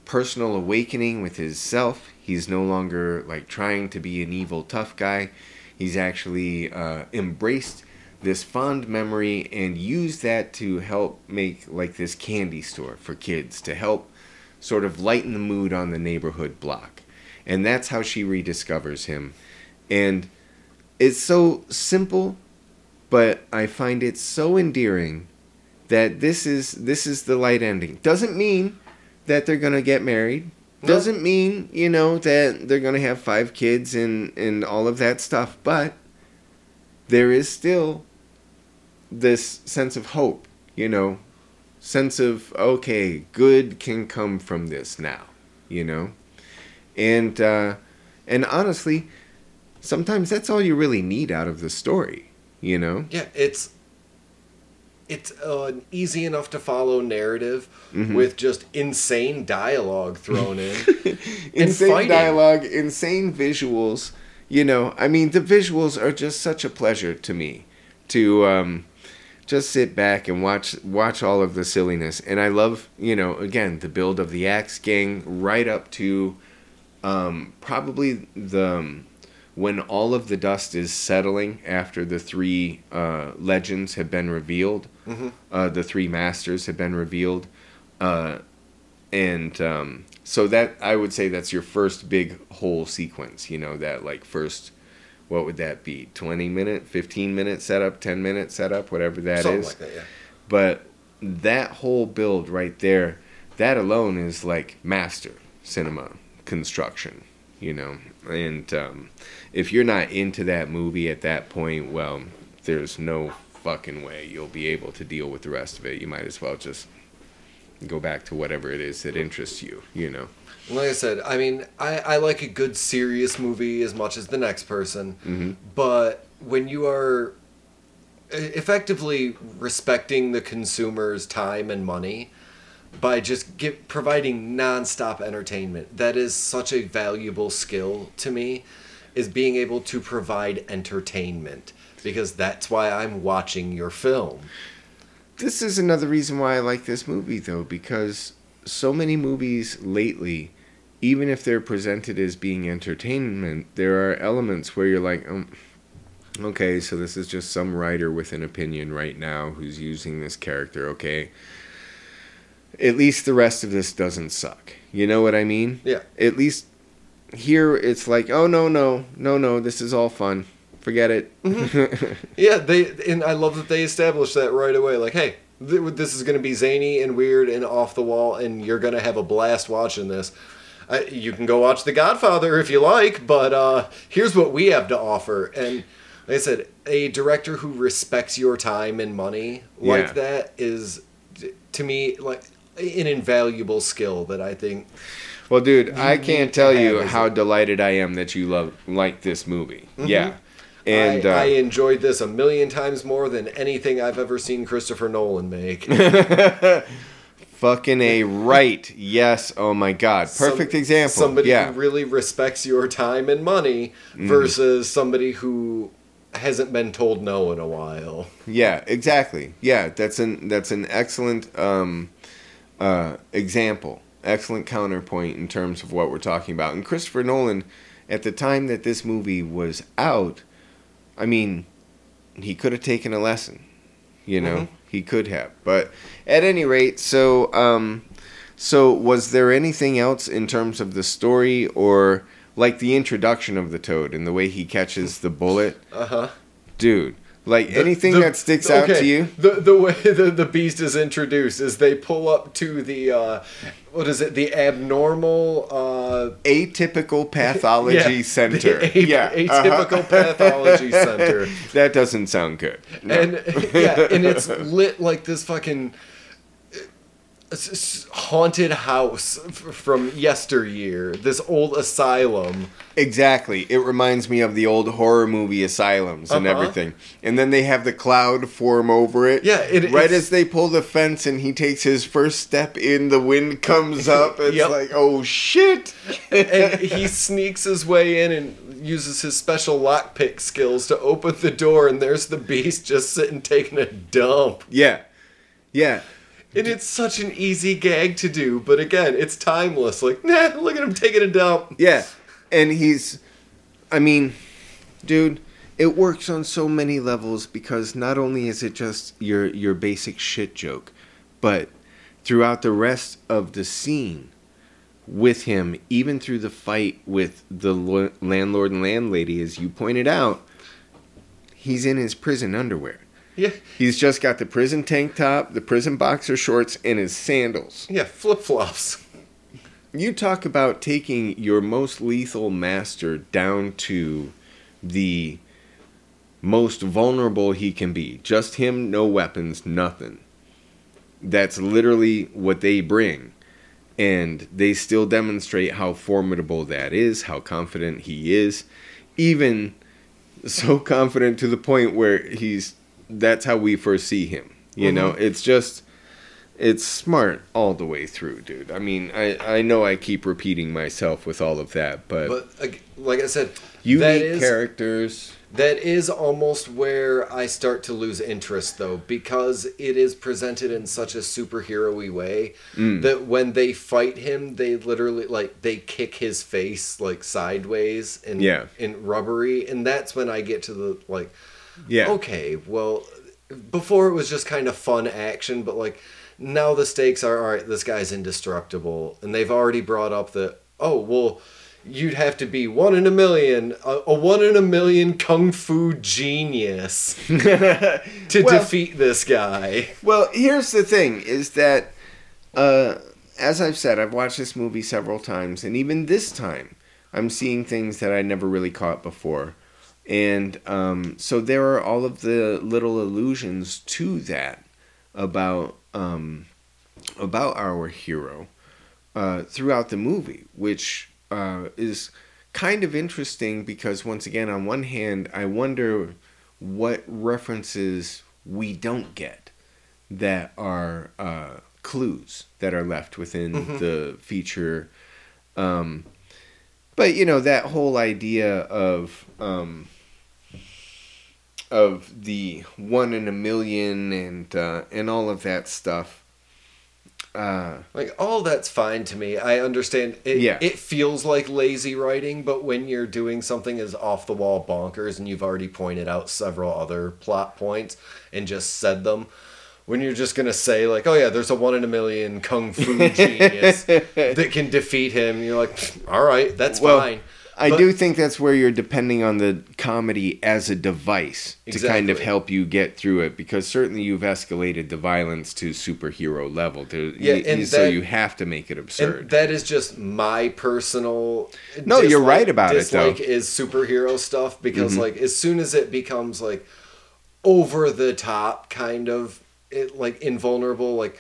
personal awakening with his self. He's no longer, like, trying to be an evil tough guy. He's actually uh, embraced this fond memory and used that to help make, like, this candy store for kids, to help sort of lighten the mood on the neighborhood block. And that's how she rediscovers him. And it's so simple, but I find it so endearing that this is this is the light ending. Doesn't mean that they're going to get married. Doesn't mean, you know, that they're going to have five kids and, and all of that stuff. But there is still this sense of hope, you know, sense of, okay, good can come from this now, you know. And uh, and honestly, sometimes that's all you really need out of the story, you know. Yeah, it's... It's an easy enough to follow narrative mm-hmm. with just insane dialogue thrown in. Insane and dialogue, insane visuals. You know, I mean, the visuals are just such a pleasure to me to um, just sit back and watch watch all of the silliness. And I love, you know, again, the build of the Axe Gang right up to um, probably the... when all of the dust is settling after the three uh, legends have been revealed, mm-hmm. uh, the three masters have been revealed, uh, and um, so that I would say that's your first big whole sequence. You know, that like first, what would that be? Twenty minute, fifteen minute setup, ten minute setup, whatever that Something is. Something like that, yeah. But that whole build right there, that alone is like master cinema construction. You know, and um, if you're not into that movie at that point, well, there's no fucking way you'll be able to deal with the rest of it. You might as well just go back to whatever it is that interests you, you know. Like I said, I mean, I, I like a good serious movie as much as the next person, mm-hmm. but when you are effectively respecting the consumer's time and money... by just give, providing nonstop entertainment. That is such a valuable skill to me, is being able to provide entertainment. Because that's why I'm watching your film. This is another reason why I like this movie, though, because so many movies lately, even if they're presented as being entertainment, there are elements where you're like, um, okay, so this is just some writer with an opinion right now who's using this character, okay? At least the rest of this doesn't suck. You know what I mean? Yeah. At least here it's like, oh, no, no, no, no, this is all fun. Forget it. Mm-hmm. Yeah, they and I love that they established that right away. Like, hey, th- this is going to be zany and weird and off the wall, and you're going to have a blast watching this. I, you can go watch The Godfather if you like, but uh, here's what we have to offer. And like I said, a director who respects your time and money like yeah. that is, to me, like... an invaluable skill that I think. Well, dude, I can't tell you how delighted I am that you love like this movie. Mm-hmm. Yeah, and I, uh, I enjoyed this a million times more than anything I've ever seen Christopher Nolan make. Fucking a right, yes. Oh my God, perfect Some, example. Somebody yeah. who really respects your time and money versus mm. somebody who hasn't been told no in a while. Yeah, exactly. Yeah, that's an that's an excellent. Um, Uh, example, excellent counterpoint in terms of what we're talking about. And Christopher Nolan, at the time that this movie was out, I mean, he could have taken a lesson, you know, mm-hmm. he could have. But at any rate, so um, so was there anything else in terms of the story or like the introduction of the Toad and the way he catches the bullet? Uh huh. Dude, Like the, anything the, that sticks okay, out to you. The the way the, the beast is introduced is they pull up to the uh, what is it? The abnormal uh, atypical pathology yeah, center. A, yeah, atypical uh-huh. pathology center. That doesn't sound good. No. And yeah, and it's lit like this fucking haunted house from yesteryear. This old asylum. Exactly. It reminds me of the old horror movie asylums and uh-huh. everything. And then they have the cloud form over it. Yeah. It, right as they pull the fence and he takes his first step in, the wind comes up. It's yep. like, oh, shit. And he sneaks his way in and uses his special lockpick skills to open the door. And there's the beast just sitting taking a dump. Yeah. Yeah. And it's such an easy gag to do, but again, it's timeless. Like, nah, look at him taking a dump. Yeah, and he's, I mean, dude, it works on so many levels because not only is it just your your basic shit joke, but throughout the rest of the scene with him, even through the fight with the lo- landlord and landlady, as you pointed out, he's in his prison underwear. Yeah. He's just got the prison tank top, the prison boxer shorts, and his sandals. Yeah, flip-flops. You talk about taking your most lethal master down to the most vulnerable he can be. Just him, no weapons, nothing. That's literally what they bring. And they still demonstrate how formidable that is, how confident he is. Even so confident to the point where he's... That's how we first see him. You mm-hmm. know, it's just, it's smart all the way through, dude. I mean, I, I know I keep repeating myself with all of that, but... But, like I said... Unique is, characters. That is almost where I start to lose interest, though, because it is presented in such a superhero-y way mm. that when they fight him, they literally, like, they kick his face, like, sideways and, yeah. and rubbery, and that's when I get to the, like... Yeah. Okay, well, before it was just kind of fun action, but like now the stakes are, all right, this guy's indestructible. And they've already brought up that, oh, well, you'd have to be one in a million, a, a one in a million kung fu genius to well, defeat this guy. Well, here's the thing is that, uh, as I've said, I've watched this movie several times, and even this time I'm seeing things that I never really caught before. And um, so there are all of the little allusions to that about um, about our hero uh, throughout the movie, which uh, is kind of interesting because, once again, on one hand, I wonder what references we don't get that are uh, clues that are left within mm-hmm. the feature. Um, but, you know, that whole idea of... Um, of the one in a million and uh, and all of that stuff. Uh, like, all that's fine to me. I understand. It, yeah. It feels like lazy writing, but when you're doing something as off-the-wall bonkers and you've already pointed out several other plot points and just said them, when you're just going to say, like, oh, yeah, there's a one in a million kung fu genius that can defeat him, you're like, all right, that's well, fine. I but, do think that's where you're depending on the comedy as a device exactly. to kind of help you get through it, because certainly you've escalated the violence to superhero level. To, yeah, you, and so that, you have to make it absurd. And that is just my personal. No, dislike, you're right about it though. Dislike is superhero stuff because, mm-hmm. like, as soon as it becomes like over the top, kind of it, like invulnerable, like,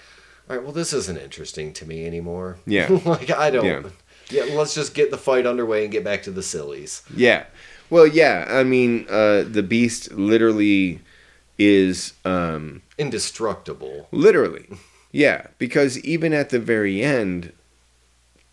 all right, well, this isn't interesting to me anymore. Yeah, like I don't. Yeah. Yeah, let's just get the fight underway and get back to the sillies. Yeah. Well, yeah, I mean, uh, the beast literally is... Um, indestructible. Literally. Yeah, because even at the very end,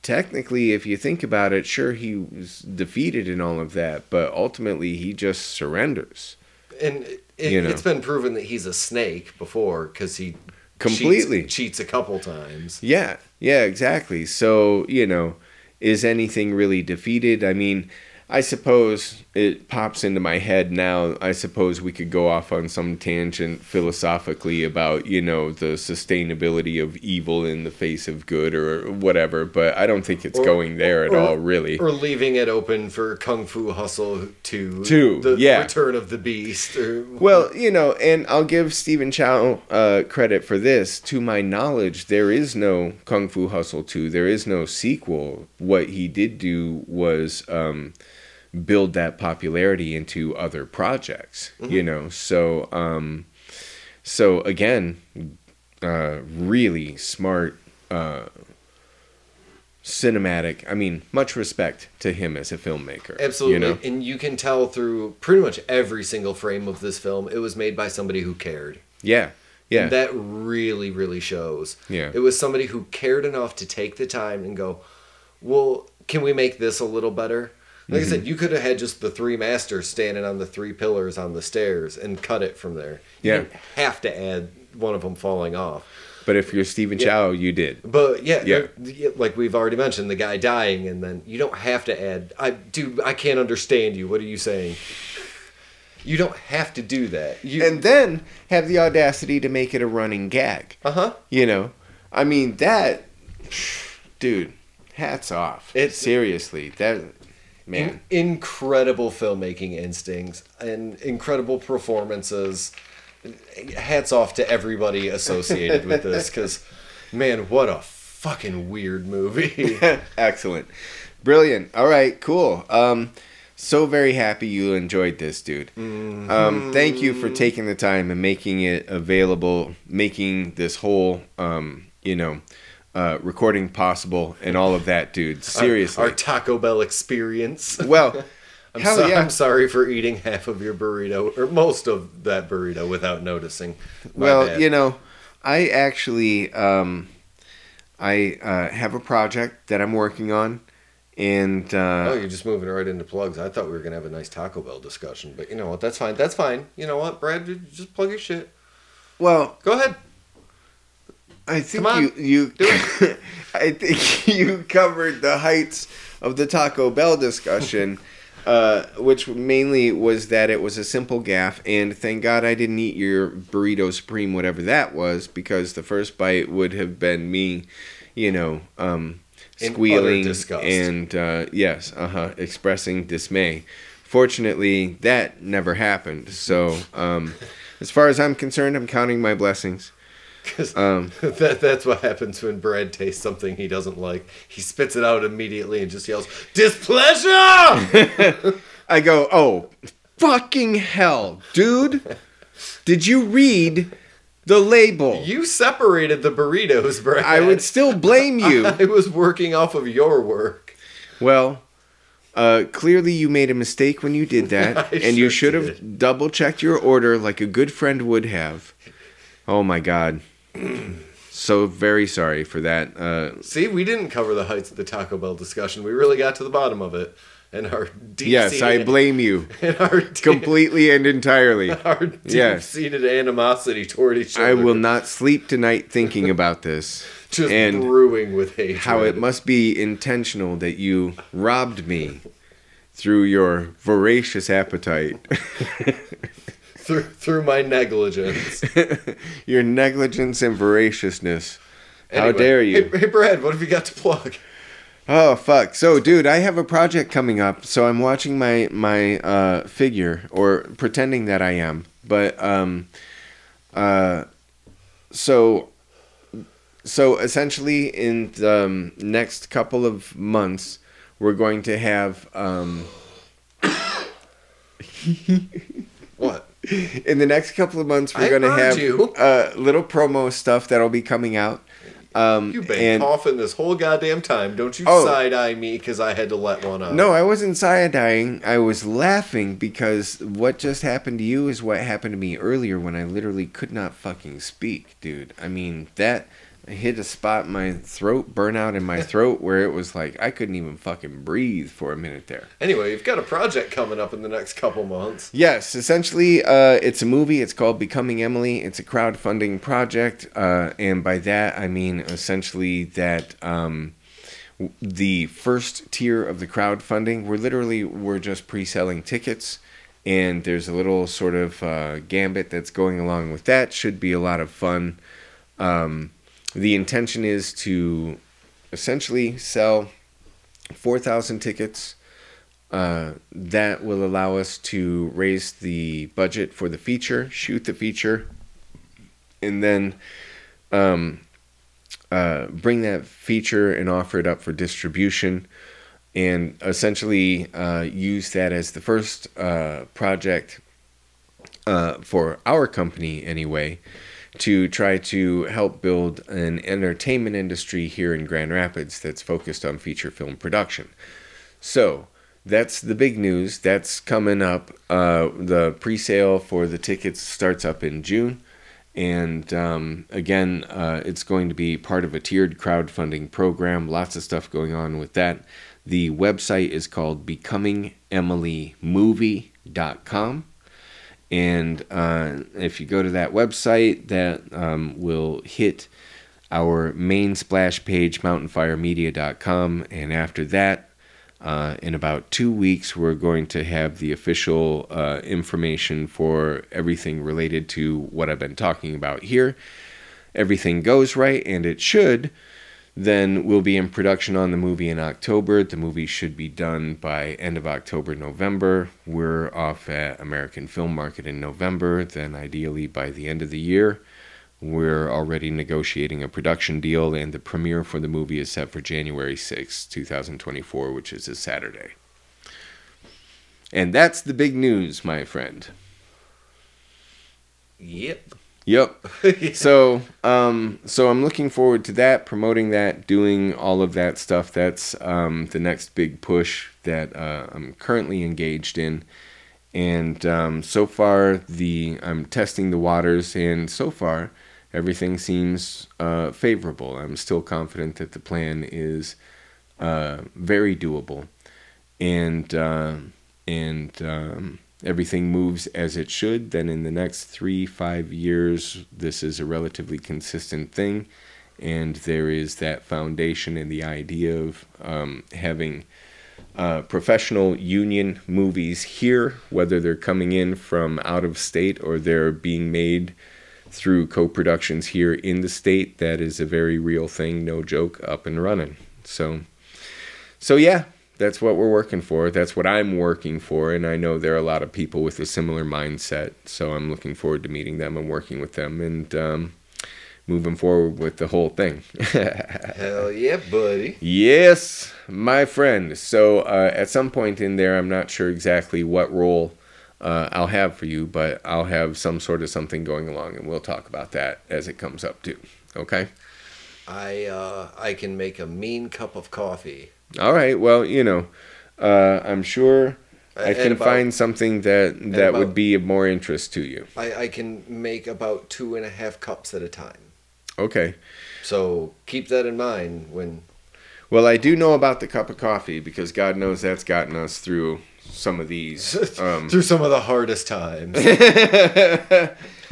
technically, if you think about it, sure, he was defeated in all of that, but ultimately he just surrenders. And it, you know? It's been proven that he's a snake before, because he completely cheats, cheats a couple times. Yeah, yeah, exactly. So, you know... Is anything really defeated? I mean, I suppose it pops into my head now. I suppose we could go off on some tangent philosophically about, you know, the sustainability of evil in the face of good or whatever, but I don't think it's or, going there at or, all, really. Or leaving it open for Kung Fu Hustle two. two the yeah. Return of the Beast. Or... Well, you know, and I'll give Stephen Chow uh, credit for this. To my knowledge, there is no Kung Fu Hustle two. There is no sequel. What he did do was... Um, build that popularity into other projects, mm-hmm. you know. So, um, so again, uh, really smart, uh, cinematic. I mean, much respect to him as a filmmaker. Absolutely, you know? And you can tell through pretty much every single frame of this film, it was made by somebody who cared. Yeah, yeah. And that really, really shows. Yeah, it was somebody who cared enough to take the time and go, well, can we make this a little better? Like I said, you could have had just the three masters standing on the three pillars on the stairs and cut it from there. You yeah. didn't have to add one of them falling off. But if you're Stephen yeah. Chow, you did. But yeah, yeah, like we've already mentioned, the guy dying, and then you don't have to add, I dude, I can't understand you. What are you saying? You don't have to do that. You, and then have the audacity to make it a running gag. Uh-huh. You know, I mean, that, dude, hats off. It's, Seriously, that... Man. In- incredible filmmaking instincts and incredible performances. Hats off to everybody associated with this, because, man, what a fucking weird movie. Excellent. Brilliant. All right, cool. Um, so very happy you enjoyed this, dude. Mm-hmm. Um, thank you for taking the time and making it available, making this whole, um, you know... Uh, recording possible and all of that, dude. Seriously. Our, our Taco Bell experience. Well, I'm, hell so, yeah. I'm sorry for eating half of your burrito, or most of that burrito, without noticing. My well, bad. You know, I actually um, I uh, have a project that I'm working on. And uh, oh, you're just moving right into plugs. I thought we were going to have a nice Taco Bell discussion, but you know what? That's fine. That's fine. You know what, Brad? Just plug your shit. Well, go ahead. I think you you I think you covered the heights of the Taco Bell discussion, uh, which mainly was that it was a simple gaffe, and thank God I didn't eat your burrito supreme, whatever that was, because the first bite would have been me, you know, um, squealing and uh, yes, uh huh, expressing dismay. Fortunately, that never happened. So, um, as far as I'm concerned, I'm counting my blessings. Because um, that, that's what happens when Brad tastes something he doesn't like. He spits it out immediately and just yells, "Displeasure!" I go, oh, fucking hell, dude. Did you read the label? You separated the burritos, Brad. I would still blame you. I was working off of your work. Well... Uh, clearly you made a mistake when you did that, and sure you should did. have double-checked your order like a good friend would have. Oh, my God. So very sorry for that. Uh, See, we didn't cover the heights of the Taco Bell discussion. We really got to the bottom of it. And our deep-seated... Yes, I blame you. And our de- completely and entirely. Our deep-seated yes. animosity toward each other. I will not sleep tonight thinking about this. Just and brewing with hatred. How it must be intentional that you robbed me through your voracious appetite. through through my negligence. Your negligence and voraciousness. Anyway, how dare you? Hey, hey, Brad, what have you got to plug? Oh, fuck. So, dude, I have a project coming up, so I'm watching my, my uh, figure, or pretending that I am. But, um, uh, so... So essentially, in the um, next couple of months, we're going to have um... what? In the next couple of months, we're going to have uh, little promo stuff that'll be coming out. Um, you been and... coughing this whole goddamn time. Don't you oh. side eye me because I had to let one out. No, I wasn't side eyeing. I was laughing because what just happened to you is what happened to me earlier when I literally could not fucking speak, dude. I mean that. I hit a spot in my throat, burnout in my throat, where it was like I couldn't even fucking breathe for a minute there. Anyway, you've got a project coming up in the next couple months. Yes, essentially, uh, it's a movie. It's called Becoming Emily. It's a crowdfunding project, uh, and by that I mean essentially that um, the first tier of the crowdfunding, we're literally we're just pre-selling tickets, and there's a little sort of uh, gambit that's going along with that. Should be a lot of fun. Um, the intention is to essentially sell four thousand tickets. Uh, that will allow us to raise the budget for the feature, shoot the feature, and then um, uh, bring that feature and offer it up for distribution, and essentially uh, use that as the first uh, project uh, for our company anyway, to try to help build an entertainment industry here in Grand Rapids that's focused on feature film production. So that's the big news. That's coming up. Uh, the pre-sale for the tickets starts up in June. And um, again, uh, it's going to be part of a tiered crowdfunding program. Lots of stuff going on with that. The website is called becoming emily movie dot com. And uh, if you go to that website, that um, will hit our main splash page, mountain fire media dot com. And after that, Uh, in about two weeks, we're going to have the official uh, information for everything related to what I've been talking about here. Everything goes right, and it should. Then we'll be in production on the movie in October. The movie should be done by end of October, November. We're off at American Film Market in November. Then ideally by the end of the year, we're already negotiating a production deal, and the premiere for the movie is set for January sixth, twenty twenty-four, which is a Saturday. And that's the big news, my friend. Yep. Yep. yeah. So, um, so I'm looking forward to that, promoting that, doing all of that stuff. That's um, the next big push that uh, I'm currently engaged in. And um, so far, the I'm testing the waters, and so far, everything seems uh, favorable. I'm still confident that the plan is uh, very doable, and uh, and um, everything moves as it should. Then in the next three, five years, this is a relatively consistent thing, and there is that foundation and the idea of um, having uh, professional union movies here, whether they're coming in from out of state or they're being made through co-productions here in the state. That is a very real thing, no joke, up and running. So, so yeah, that's what we're working for. That's what I'm working for. And I know there are a lot of people with a similar mindset. So I'm looking forward to meeting them and working with them and, um, moving forward with the whole thing. Hell yeah, buddy. Yes, my friend. So uh, at some point in there, I'm not sure exactly what role Uh, I'll have for you, but I'll have some sort of something going along, and we'll talk about that as it comes up too. Okay? I uh, I can make a mean cup of coffee. All right. Well, you know, uh, I'm sure I can about, find something that, that about, would be of more interest to you. I, I can make about two and a half cups at a time. Okay. So keep that in mind when... Well, I do know about the cup of coffee because God knows that's gotten us through... some of these um, through some of the hardest times.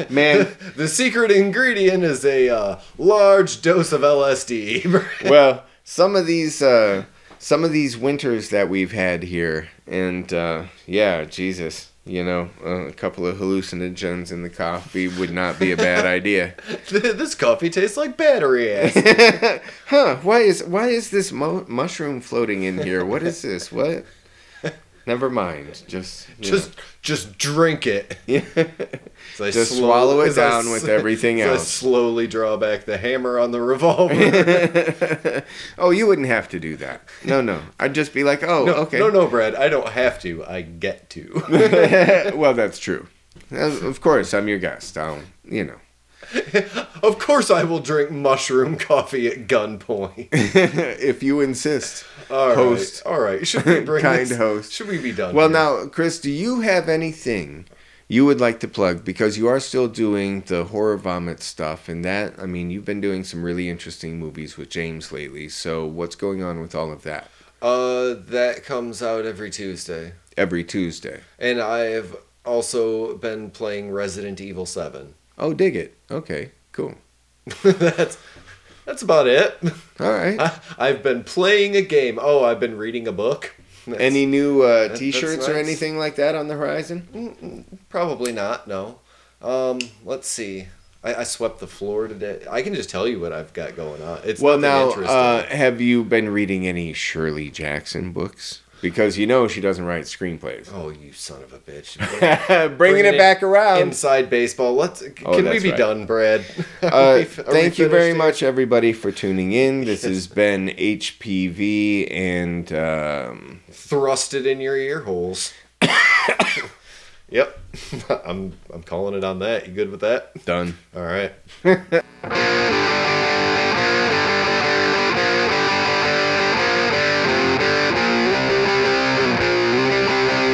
Man, the secret ingredient is a uh, large dose of L S D. Well, some of these uh, some of these winters that we've had here, and uh, yeah, Jesus, you know, uh, a couple of hallucinogens in the coffee would not be a bad idea. This coffee tastes like battery acid. Huh, why is why is this mo- mushroom floating in here? What is this? What? Never mind. Just just know. just drink it. Yeah. So just slow, swallow it down I, with everything so else. I slowly draw back the hammer on the revolver. Oh, you wouldn't have to do that. No, no. I'd just be like, oh, no, okay. No, no, Brad. I don't have to. I get to. Well, that's true. Of course, I'm your guest. I'll, you know. Of course I will drink mushroom coffee at gunpoint. If you insist. All right. Host. All right. Should we bring kind this? Host. Should we be done? Well, here? Now, Chris, do you have anything you would like to plug? Because you are still doing the horror vomit stuff. And that, I mean, you've been doing some really interesting movies with James lately. So what's going on with all of that? Uh, that comes out every Tuesday. Every Tuesday. And I've also been playing Resident Evil seven. Oh, dig it. Okay, cool. That's that's about it. All right. I, I've been playing a game. Oh, I've been reading a book. That's, Any new uh, that, t-shirts nice. or anything like that on the horizon? Mm-mm, probably not, no. Um, let's see. I, I swept the floor today. I can just tell you what I've got going on. It's well, now, uh, have you been reading any Shirley Jackson books? Because you know she doesn't write screenplays. Oh, you son of a bitch. Bringing, Bringing it, it back around. Inside baseball. Let's. Can oh, we be right. done, Brad? uh, thank you very here? much, everybody, for tuning in. This has been H P V and... Um, thrusted in your ear holes. Yep. I'm, I'm calling it on that. You good with that? Done. All right.